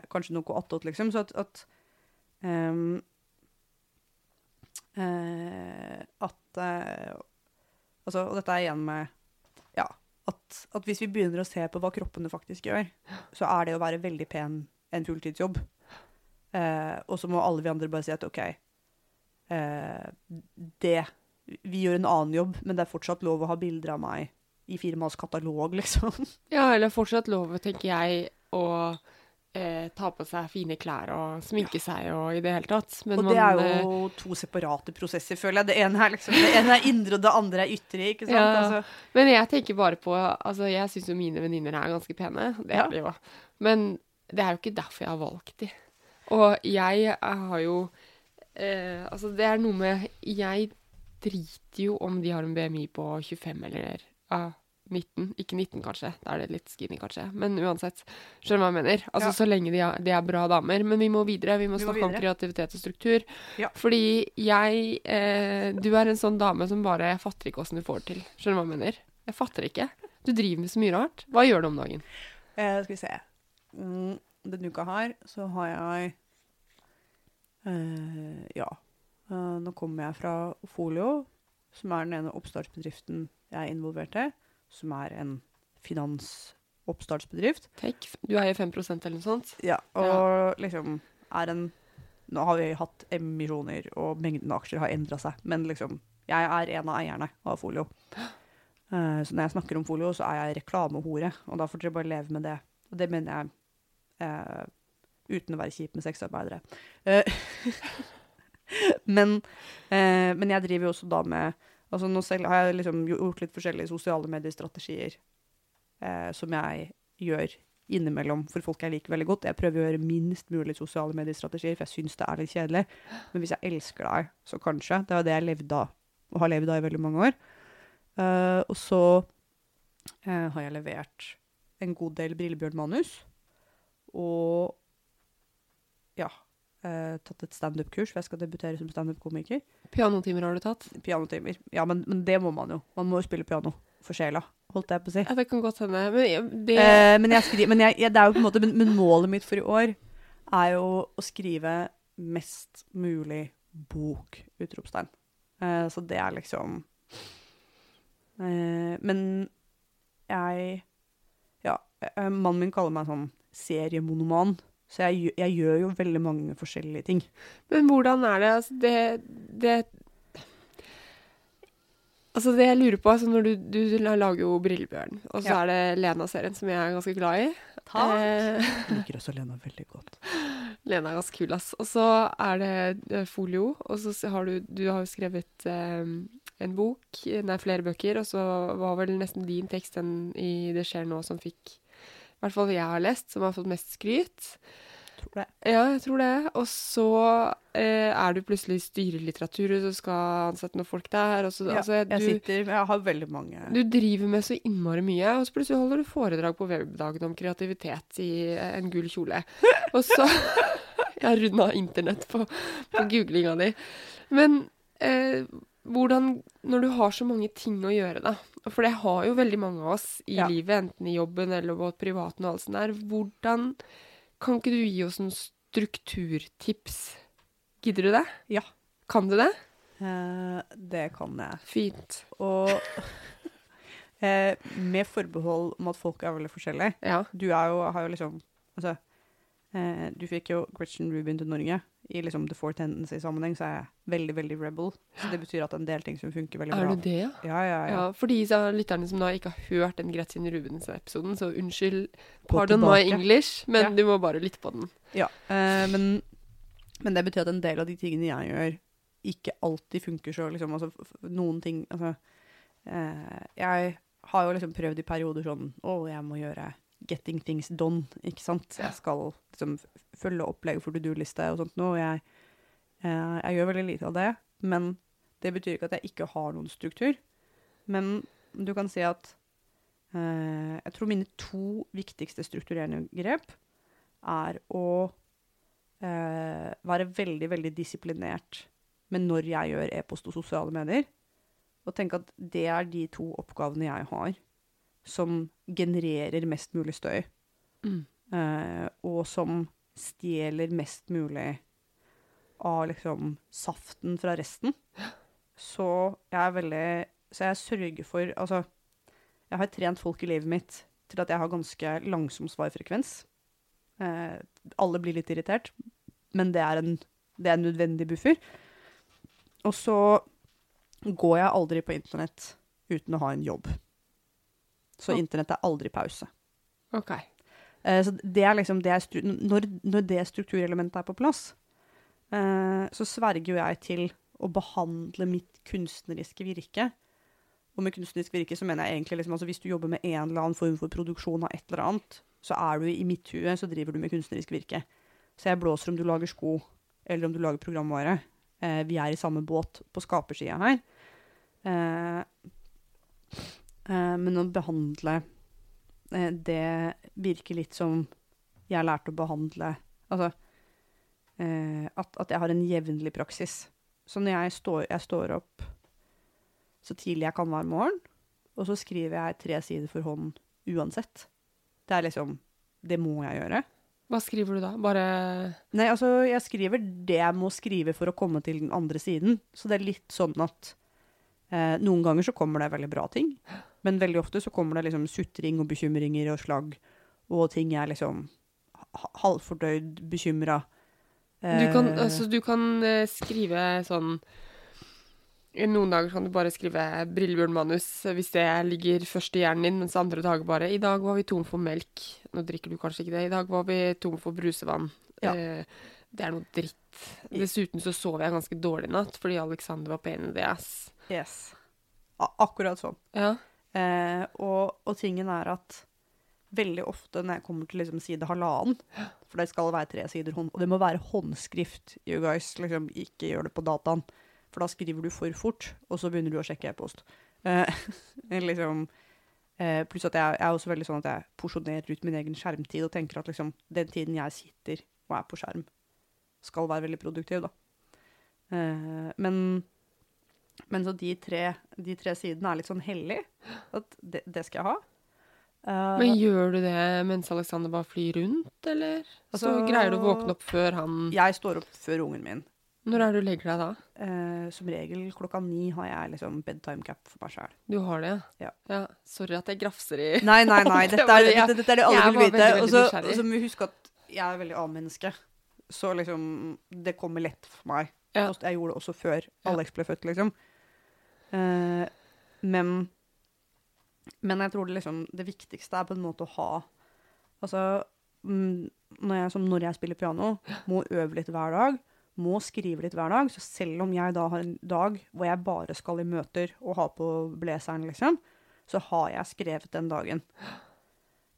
kanskje noe attåt liksom, så altså, og dette er igjen med ja, at hvis vi begynner å se på hva kroppene faktisk gjør, så er det å være veldig pen en fulltidsjobb. Og så må alle vi andre bare si at ok, vi gjør en annen jobb, men det er fortsatt lov å ha bilder av meg i firmas katalog, liksom. Ja, eller fortsatt lov, tenker jeg, og ta på seg fine klær og sminke seg og i det hele tatt. Men og det er jo to separate prosesser, føler jeg. Det ene er indre, og det andre er ytre, ikke sant? Ja, altså. Men jeg tenker bare på, altså jeg synes jo mine venninner er ganske pene, det er de jo. Men det er jo ikke derfor jeg har valgt de. Og jeg har jo, altså det er noe med, jeg driter jo om de har en BMI på 25 eller 19, ikke 19 kanskje, da er det litt skinny kanskje, men uansett, skjønner hva jeg mener. Altså ja. Så lenge de er bra damer, men vi må videre, vi må snakke om kreativitet og struktur, ja. Fordi du er en sånn dame som bare, jeg fatter ikke hvordan du får det til, skjønner hva jeg mener? Jeg fatter ikke, du driver med så mye rart, hva gjør du om dagen? Skal vi se, denne uka her, så har jeg, nå kommer jeg fra Folio, som er den ene oppstartsbedriften jeg er involvert i, som er en finansoppstartsbedrift. Du eier 5% eller noe sånt. Ja, og liksom er en... Nå har vi hatt emisjoner, og mengden av aksjer har endret seg, men liksom, jeg er en av eierne av Folio. Så når jeg snakker om Folio, så er jeg reklamehore, og da får dere bare leve med det. Og det mener jeg, uten å være kjip med sexarbeidere. Men jeg driver jo også da med... Altså nå selv har jeg liksom gjort litt forskjellige sosiale mediestrategier som jeg gjør innimellom, for folk jeg liker veldig godt. Jeg prøver å gjøre minst mulig sosiale mediestrategier, for jeg synes det litt kjedelig. Men hvis jeg elsker deg, så kanskje. Det det jeg levde av, og har levd av i veldig mange år. Og så har jeg levert en god del Brillebjørn-manus, og ja, tatt et stand-up-kurs, for jeg skal debutere som stand-up-komiker. Pianotimer har du tatt? Pianotimer, ja, men det må man jo. Man må jo spille piano for sjela, holdt jeg på å si. Ja, det kan godt hende. Men målet mitt for i år jo å skrive mest mulig bok, utropstegn. Så det liksom... men jeg... Ja, mannen min kaller meg sånn seriemonoman, så jeg gjør jo veldig mange forskjellige ting. Men hvordan det? Altså, altså det jeg lurer på, altså når du lager jo Brillebjørn, og så det Lena-serien som jeg ganske glad i. Takk! Jeg liker også Lena veldig godt. Lena ganske kul, ass. Og så det Folio, og så har du har jo skrevet en bok, nei, flere bøker, og så var vel nesten din tekst den i Det skjer nå som fikk, i hvert fall jeg har lest, som har fått mest skryt. Ja, jeg tror det. Og så du plutselig styrer litteratur, og så skal ansette noen folk der. Så, ja, altså, jeg har veldig mange... Du driver med så innmari mye, og så plutselig holder du foredrag på webdagen om kreativitet i en gul kjole. Og så... Jeg rundet internett på googlinga di. Men hvordan... Når du har så mange ting å gjøre da, for det har jo veldig mange av oss i livet, enten i jobben eller på privaten og alt sånt der, hvordan... Kan ikke du gi oss en strukturtips? Gidder du det? Ja. Kan du det? Det kan jeg. Fint. Og med forbehold om at folk veldig forskjellige. Ja. Du har jo liksom... Altså, du fikk jo Gretchen Rubin til Norge. I liksom The Four Tendencies sammenheng så jeg veldig, veldig rebel. Så det betyr at det en del ting som funker veldig bra. Du det? Ja. For de lytterne som da ikke har hørt den Gretchen Rubin-episoden, så unnskyld, pardon my English, men du må bare lytte på den. Ja, men det betyr at en del av de tingene jeg gjør ikke alltid funker så, liksom, altså noen ting, altså jeg har jo liksom prøvd i perioder sånn, jeg må gjøre getting things done, ikke sant? Jeg skal liksom følge opplegget for to-do-liste og sånt nå, og jeg gjør veldig lite av det, men det betyr ikke at jeg ikke har noen struktur. Men du kan si at jeg tror mine 2 viktigste strukturerende grep å være veldig, veldig disiplinert med når jeg gjør e-post og sosiale medier, og tenke at det de 2 oppgavene jeg har, som genererer mest mulig støy, og som stjeler mest mulig av liksom saften fra resten. Så jeg sørger for, altså, jeg har trent folk i livet mitt til at jeg har ganske langsom svarfrekvens. Alle blir litt irritert, men det er en nødvendig buffer. Og så går jeg aldri på internett uten å ha en jobb. Så internett aldri pause. Ok. Så det liksom, når det strukturelementet på plass, så sverger jo jeg til å behandle mitt kunstneriske virke. Og med kunstnerisk virke så mener jeg egentlig, liksom, altså, hvis du jobber med en eller annen form for produksjon av et eller annet, så du i mitt hue, så driver du med kunstnerisk virke. Så jeg blåser om du lager sko, eller om du lager programvare. Vi i samme båt på skapersiden her. Men å behandle det virker litt som jeg har lært å behandle, altså at jeg har en jevnlig praksis. Så når jeg står opp så tidlig jeg kan hver morgen, og så skriver jeg 3 sider for hånd uansett. Det liksom, det må jeg gjøre. Hva skriver du da? Nei, altså jeg skriver det jeg må skrive for å komme til den andre siden. Så det litt sånn at noen ganger så kommer det veldig bra ting, men veldig ofte så kommer det liksom sutring og bekymringer og slag og ting jeg liksom halvfordøyd, bekymret. Du kan skrive sånn, noen dager kan du bare skrive Brillebjørn-manus hvis det ligger først i hjernen din, mens andre dager bare, i dag var vi tom for melk, nå drikker du kanskje ikke det, i dag var vi tom for brusevann. Ja. Det noe dritt. Dessuten så sov jeg ganske dårlig natt, fordi Alexander var på en IDS. Yes. Akkurat sånn. Ja. Og tingen at veldig ofte når jeg kommer til liksom side halvannen, for det skal være 3 sider hånd, og det må være håndskrift, you guys, liksom ikke gjør det på dataen, for da skriver du for fort, og så begynner du å sjekke e-post. Liksom, pluss at jeg også veldig sånn at jeg porsjonerer ut min egen skjermtid, og tenker at liksom, den tiden jeg sitter og på skjerm, skal være veldig produktiv da. Men så de tre sidene litt sånn hellig, at det skal jeg ha. Men gjør du det mens Alexander bare flyr rundt, eller? Altså, så greier du å våkne opp før han... Jeg står opp før ungen min. Når er det du legger deg da? Som regel 9:00 har jeg liksom bedtime cap for meg selv. Du har det, ja? Ja. Sorry at jeg grafser i... Nei, dette det alle vil vite. Og så må vi huske at jeg veldig A-menneske, så liksom, det kommer lett for meg. Ja. Jeg gjorde det også før Alex ble født, liksom. Men jeg tror det, liksom, det viktigste på en måte å ha... Altså, når jeg spiller piano, må øve litt hver dag, må skrive litt hver dag, så selv om jeg da har en dag hvor jeg bare skal i møter og ha på blazeren, liksom, så har jeg skrevet den dagen.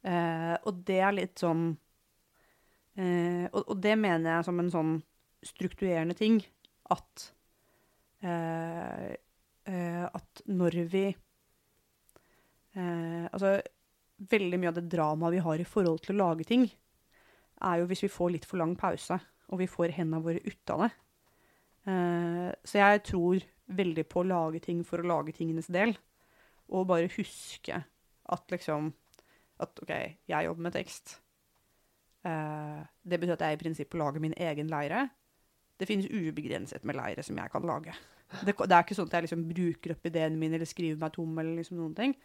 Og det litt sånn... og det mener jeg som en sånn strukturerende ting, at når vi... altså, veldig mye av det drama vi har i forhold til å lage ting, jo hvis vi får litt for lang pause, og vi får hendene våre ut av det. Så jeg tror veldig på å lage ting for å lage tingenes del, og bare huske at liksom, at ok, jeg jobber med tekst. Det betyr at jeg i prinsippet lager min egen leire. Det finnes ubegrenset med leire som jeg kan lage. Det ikke sånn at jeg liksom bruker opp ideen min, eller skriver meg tom, eller liksom noen ting.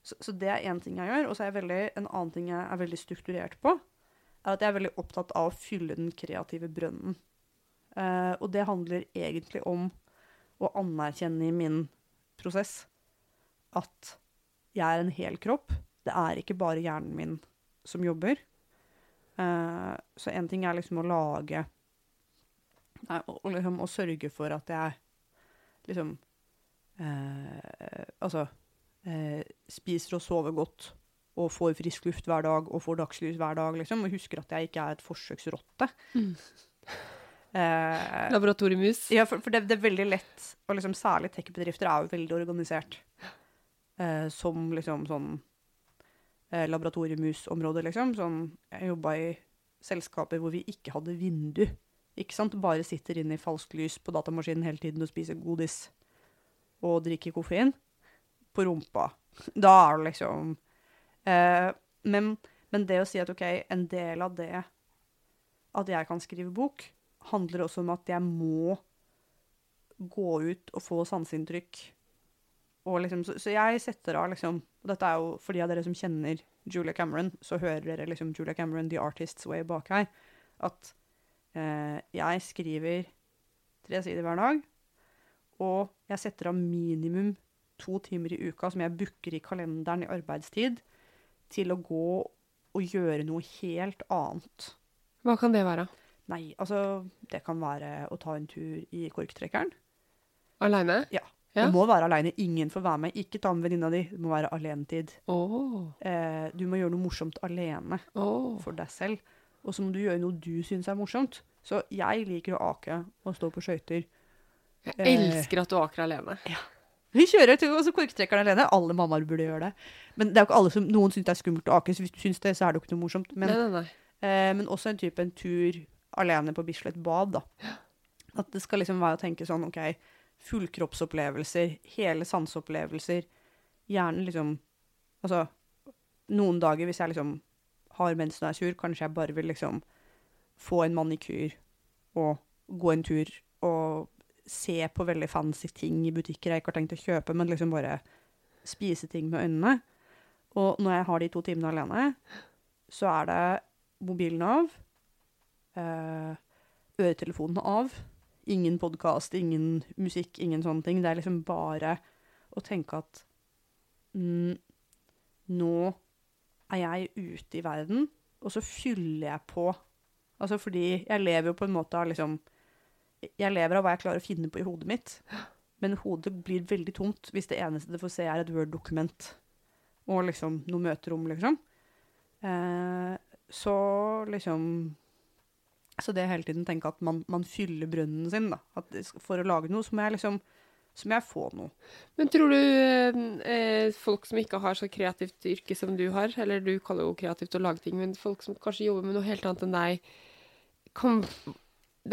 Så det en ting jeg gjør, og så en annen ting jeg veldig strukturert på, at jeg veldig opptatt av å fylle den kreative brønnen. Og det handler egentlig om å anerkjenne i min prosess at jeg en hel kropp. Det ikke bare hjernen min som jobber. Så en ting liksom å lage, og liksom å sørge for at jeg liksom, spiser og sover godt og får frisk luft hver dag og får dagslys hver dag liksom, og husker at jeg ikke et forsøksrotte. Laboratoriemus. Ja, for det veldig lett, og liksom særlig tech-bedrifter jo veldig organisert som liksom sånn laboratoriemusområde liksom, sånn, jeg jobbet i selskaper hvor vi ikke hadde vindu, ikke sant? Bare sitter inne i falsk lys på datamaskinen hele tiden og spiser godis og drikker koffein på rumpa. Da det liksom... men det å si at ok, en del av det at jeg kan skrive bok, handler også om at jeg må gå ut og få sanseinntrykk. Og liksom, så jeg setter av liksom, og dette jo for de av dere som kjenner Julia Cameron, så hører dere liksom Julia Cameron, The Artist's Way bak her, at jeg skriver 3 sider hver dag, og jeg setter av minimum 2 timer i uka som jeg booker i kalenderen i arbeidstid til å gå og gjøre noe helt annet. Hva kan det være? Nei, altså, det kan være å ta en tur i korktrekkeren. Alene? Ja. Du må være alene, ingen får være med, ikke ta med venninna di, du må være alenetid. Du må gjøre noe morsomt alene for deg selv, og så må du gjøre noe du synes morsomt. Så jeg liker å ake og stå på skøyter. Jeg elsker at du aker alene. Ja. Vi kjører til korktrekkeren alene. Alle mammaer burde gjøre det. Men det jo ikke alle som noen synes det skummelt å ake, så hvis du synes det, så det jo ikke noe morsomt. Men men også en type en tur alene på Bislett bad, da. At det skal liksom være å tenke sånn, ok, fullkroppsopplevelser, hele sansopplevelser, gjerne liksom, altså, noen dager hvis jeg liksom har mensen og sur, kanskje jeg bare vil liksom få en manikyr og gå en tur og se på veldig fancy ting i butikker jeg ikke har tenkt å kjøpe, men liksom bare spise ting med øynene. Og når jeg har de 2 timene alene, så det mobilen av, øretelefonen av, ingen podcast, ingen musikk, ingen sånne ting. Det liksom bare å tenke at nå jeg ute i verden, og så fyller jeg på. Altså fordi jeg lever jo på en måte av liksom, jeg lever av hva jeg klarer å finne på i hodet mitt, men hodet blir veldig tomt hvis det eneste det får se et Word-dokument, og liksom noe møterom liksom. Så liksom så det hele tiden tenker at man fyller brønnen sin da, at for å lage noe så må jeg liksom som jeg får noe. Men tror du folk som ikke har så kreativt yrke som du har, eller du kaller jo kreativt å lage ting, men folk som kanskje jobber med noe helt annet enn deg,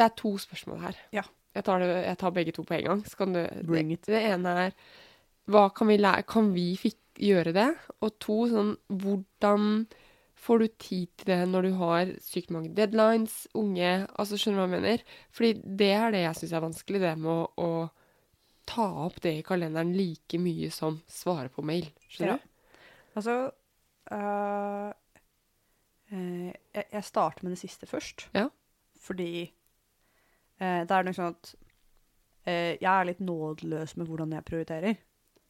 det to spørsmål her. Ja. Jeg tar begge to på en gang. Så kan du, bring it. Det ene hva kan vi lære? Kan vi gjøre det? Og to, sånn, hvordan får du tid til det når du har sykt mange deadlines, unge, altså skjønner du hva jeg mener? Fordi det det jeg synes vanskelig, det med å ta opp det i kalenderen like mye som svare på mail, skjønner du? Ja. Altså, jeg starter med det siste først, ja. Fordi det nok sånn at jeg litt nådeløs med hvordan jeg prioriterer,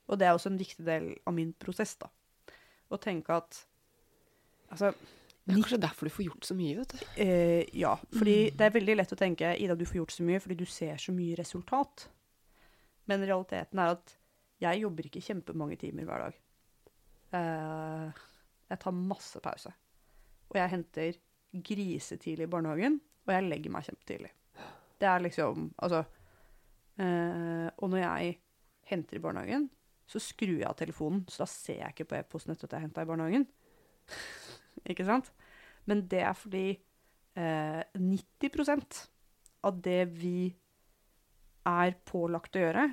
og det også en viktig del av min prosess da, å tenke at, altså... Det kanskje derfor du får gjort så mye, vet du? Ja, fordi det veldig lett å tenke, Ida, du får gjort så mye fordi du ser så mye resultat, men realiteten at jeg jobber ikke kjempemange timer hver dag. Jeg tar masse pause. Og jeg henter grisetidlig i barnehagen, og jeg legger meg kjempetidlig. Det liksom, altså... og når jeg henter i barnehagen, så skrur jeg av telefonen, så da ser jeg ikke på e-posten etter at jeg hentet i barnehagen. Ikke sant? Men det fordi 90% av det vi pålagt å gjøre,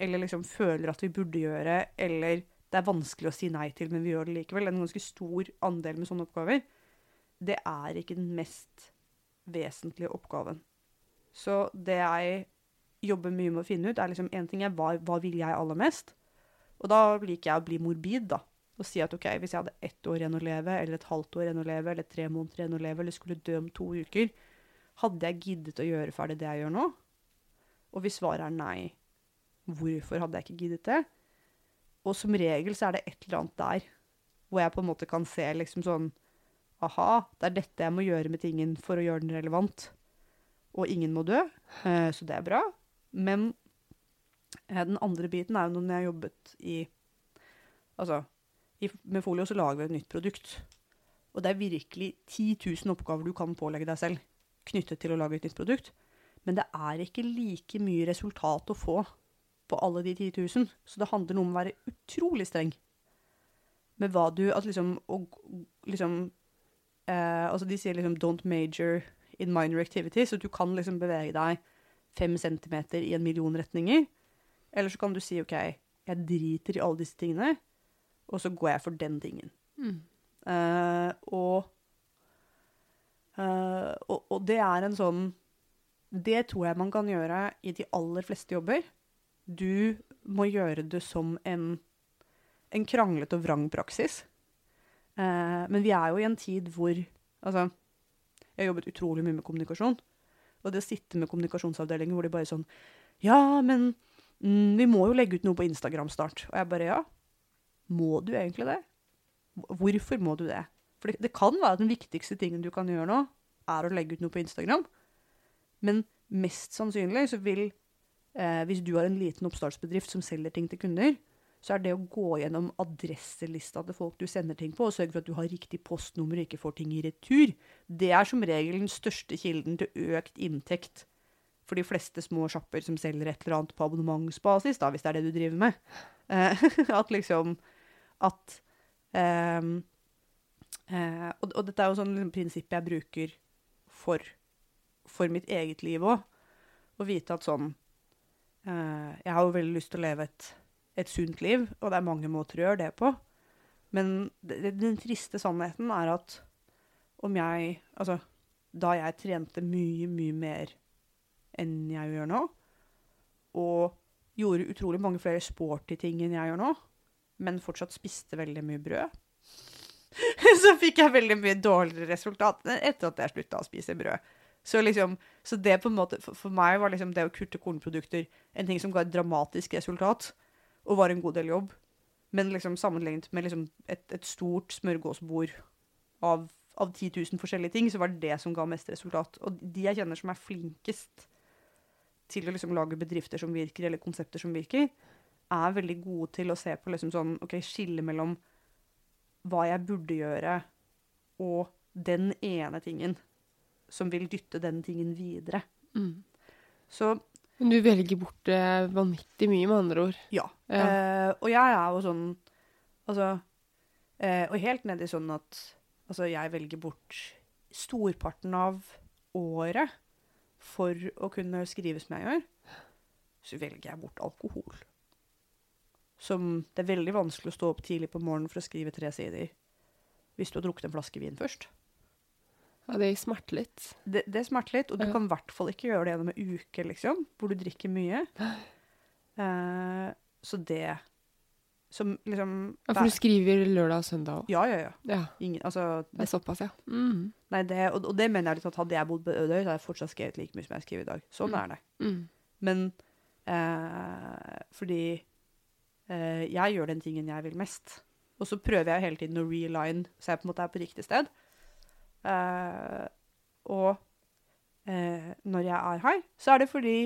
eller liksom føler at vi burde gjøre, eller det vanskelig å si nei til, men vi gjør det likevel, en ganske stor andel med sånne oppgaver, det ikke den mest vesentlige oppgaven. Så det jeg jobber mye med å finne ut, liksom en ting hva vil jeg aller mest? Og da liker jeg å bli morbid da, og si at ok, hvis jeg hadde 1 år igjen å leve, eller et halvt år igjen å leve, eller 3 måneder igjen å leve, eller skulle dø om 2 uker, hadde jeg giddet å gjøre ferdig det jeg gjør nå? Og hvis svaret nei, hvorfor hadde jeg ikke giddet det? Og som regel så det et eller annet der, hvor jeg på en måte kan se liksom sånn, aha, det dette jeg må gjøre med tingen for å gjøre den relevant. Og ingen må dø, så det bra. Men den andre biten jo når jeg jobbet med Folio så lager vi et nytt produkt. Og det virkelig 10 000 oppgaver du kan pålegge deg selv, knyttet til å lage et nytt produkt. Men det ikke like mye resultat å få på alle de 10 000, så det handler om å være utrolig streng med hva du, at liksom, og, liksom altså de sier liksom don't major in minor activities, så du kan liksom bevege deg 5 centimeter i 1 million retninger, eller så kan du si, ok, jeg driter i alle disse tingene, og så går jeg for den tingen. Og det en sånn, det tror jeg man kan gjøre i de aller fleste jobber. Du må gjøre det som en kranglet og vrang praksis. Men vi jo i en tid hvor, altså, jeg har jobbet utrolig mye med kommunikasjon, og det å sitte med kommunikasjonsavdelingen hvor de bare sånn, ja, men vi må jo legge ut noe på Instagram snart. Og jeg bare, ja, må du egentlig det? Hvorfor må du det? For det kan være at den viktigste tingen du kan gjøre nå, å legge ut noe på Instagram, men mest sannsynlig så vil, hvis du har en liten oppstartsbedrift som selger ting til kunder, så det å gå gjennom adresselista til folk du sender ting på, og sørge for at du har riktig postnummer og ikke får ting i retur, det som regel den største kilden til økt inntekt for de fleste små shopper som selger et eller annet på abonnementsbasis, da, hvis det det du driver med. Og dette jo sånn liksom, prinsipp jeg bruker for mitt eget liv også, å vite at sånn, jeg har jo veldig lyst til å leve et sunt liv, og det mange måter å gjøre det på, men den triste sannheten at om jeg, altså, da jeg trente mye, mye mer enn jeg gjør nå, og gjorde utrolig mange flere sporty ting enn jeg gjør nå, men fortsatt spiste veldig mye brød, så fikk jeg veldig mye dårligere resultat etter at jeg sluttet å spise brød. Så det på en måte, for meg var liksom det å kutte kornprodukter en ting som ga et dramatisk resultat, og var en god del jobb, men liksom sammenlignet med liksom et stort smørgåsbord av 10 000 forskjellige ting, så var det som ga mest resultat. Og de jeg kjenner som flinkest til å liksom lage bedrifter som virker, eller konsepter som virker, veldig gode til å se på liksom sånn, ok, skille mellom hva jeg burde gjøre, og den ene tingen som vil dytte den tingen videre. Mm. Så du velger bort vanvittig mye med andre ord. Ja. Ja. Og jeg jo sånn, altså, og helt ned i sånn at altså, jeg velger bort storparten av året for å kunne skrive som jeg gjør, så velger jeg bort alkohol. Som det er veldig vanskelig å stå opp tidlig på morgenen for å skrive 3 sider hvis du har drukket en flaske vin først. Ja, det smerter litt. Det smerter litt, og du kan i hvert fall ikke gjøre det gjennom en uke, liksom, hvor du drikker mye. Så det som liksom... Ja, for du skriver lørdag og søndag også. Ja. Ingen, altså, det er såpass, ja. Mm. Nei, det, og det mener jeg litt at hadde jeg bodd på Ødøy, så hadde jeg fortsatt skrevet like mye som jeg skriver i dag. Sånn er det. Mm. Men fordi jeg gjør den tingen jeg vil mest, og så prøver jeg hele tiden å realign, så jeg på en måte er på riktig sted. Når jeg her, så det fordi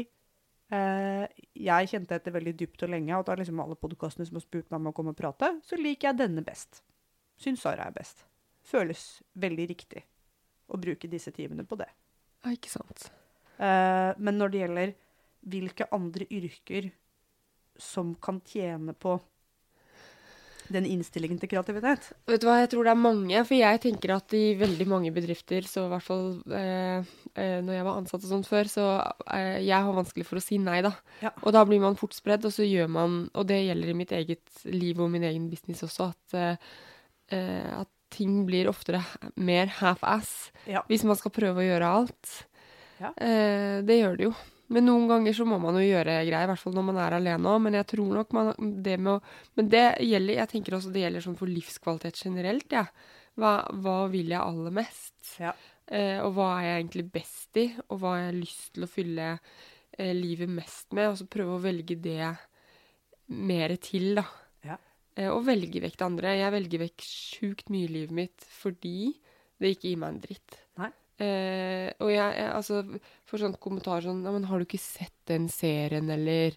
jeg kjente etter veldig dypt og lenge, og da liksom alle podcastene som har spurt meg om å komme og prate, så liker jeg denne best. Synes Sara best. Føles veldig riktig å bruke disse timene på det. Ja, ikke sant. Men når det gjelder hvilke andre yrker som kan tjene på den innstillingen til kreativitet. Vet du hva, jeg tror det mange, for jeg tenker at i veldig mange bedrifter, så i hvert fall når jeg var ansatt og sånt før, så jeg har vanskelig for å si nei da. Ja. Og da blir man fortspredd, og så gjør man, og det gjelder i mitt eget liv og min egen business også, at ting blir oftere mer half-ass, hvis man skal prøve å gjøre alt. Ja. Det gjør det jo. Men noen ganger så må man jo gjøre greier, i hvert fall når man alene også, men jeg tror nok man, det med å... Men det gjelder, jeg tenker også det gjelder sånn for livskvalitet generelt, ja. Hva vil jeg aller mest? Ja. Og hva jeg egentlig best i? Og hva jeg har lyst til å fylle livet mest med? Og så prøve å velge det mer til, da. Ja. Og velge vekk det andre. Jeg velger vekk sjukt mye i livet mitt, fordi det ikke gir meg en dritt. Nei. Og jeg altså for sånn kommentar sånn, men har du ikke sett den serien eller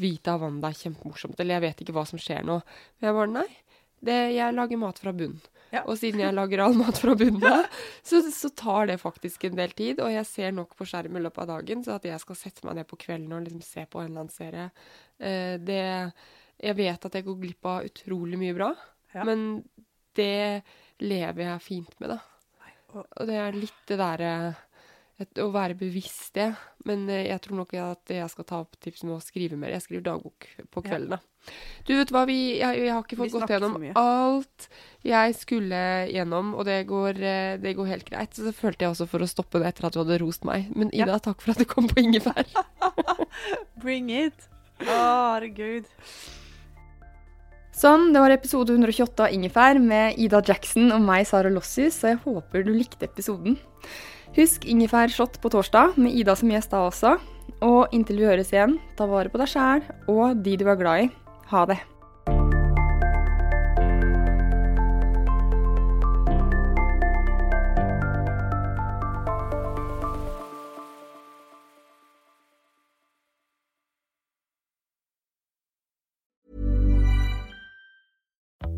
Vita Wanda er kjempemorsomt eller jeg vet ikke hva som skjer nå men jeg bare jeg lager mat fra bunn og siden jeg lager all mat fra bunn så tar det faktisk en del tid og jeg ser nok på skjerm i løpet av dagen så at jeg skal sette meg ned på kvelden og liksom se på en eller annen serie jeg vet at jeg går glipp av utrolig mye bra men det lever jeg fint med da Og det litt det der å være bevisst det, men jeg tror nok at jeg skal ta opp tips med å skrive mer. Jeg skriver dagbok på kveldene. Ja. Du vet hva, jeg har ikke fått gått gjennom alt jeg skulle gjennom, og det går helt greit. Så det følte jeg også for å stoppe det etter at du hadde rost meg. Men Ida, takk for at du kom på Ingefær. Bring it! Herregud! Sånn, det var episode 128 av Ingefær med Ida Jackson og meg, Sara Lossius, så jeg håper du likte episoden. Husk Ingefær shot på torsdag, med Ida som gjest da også. Og inntil vi høres igjen, ta vare på deg selv og de du glad i. Ha det!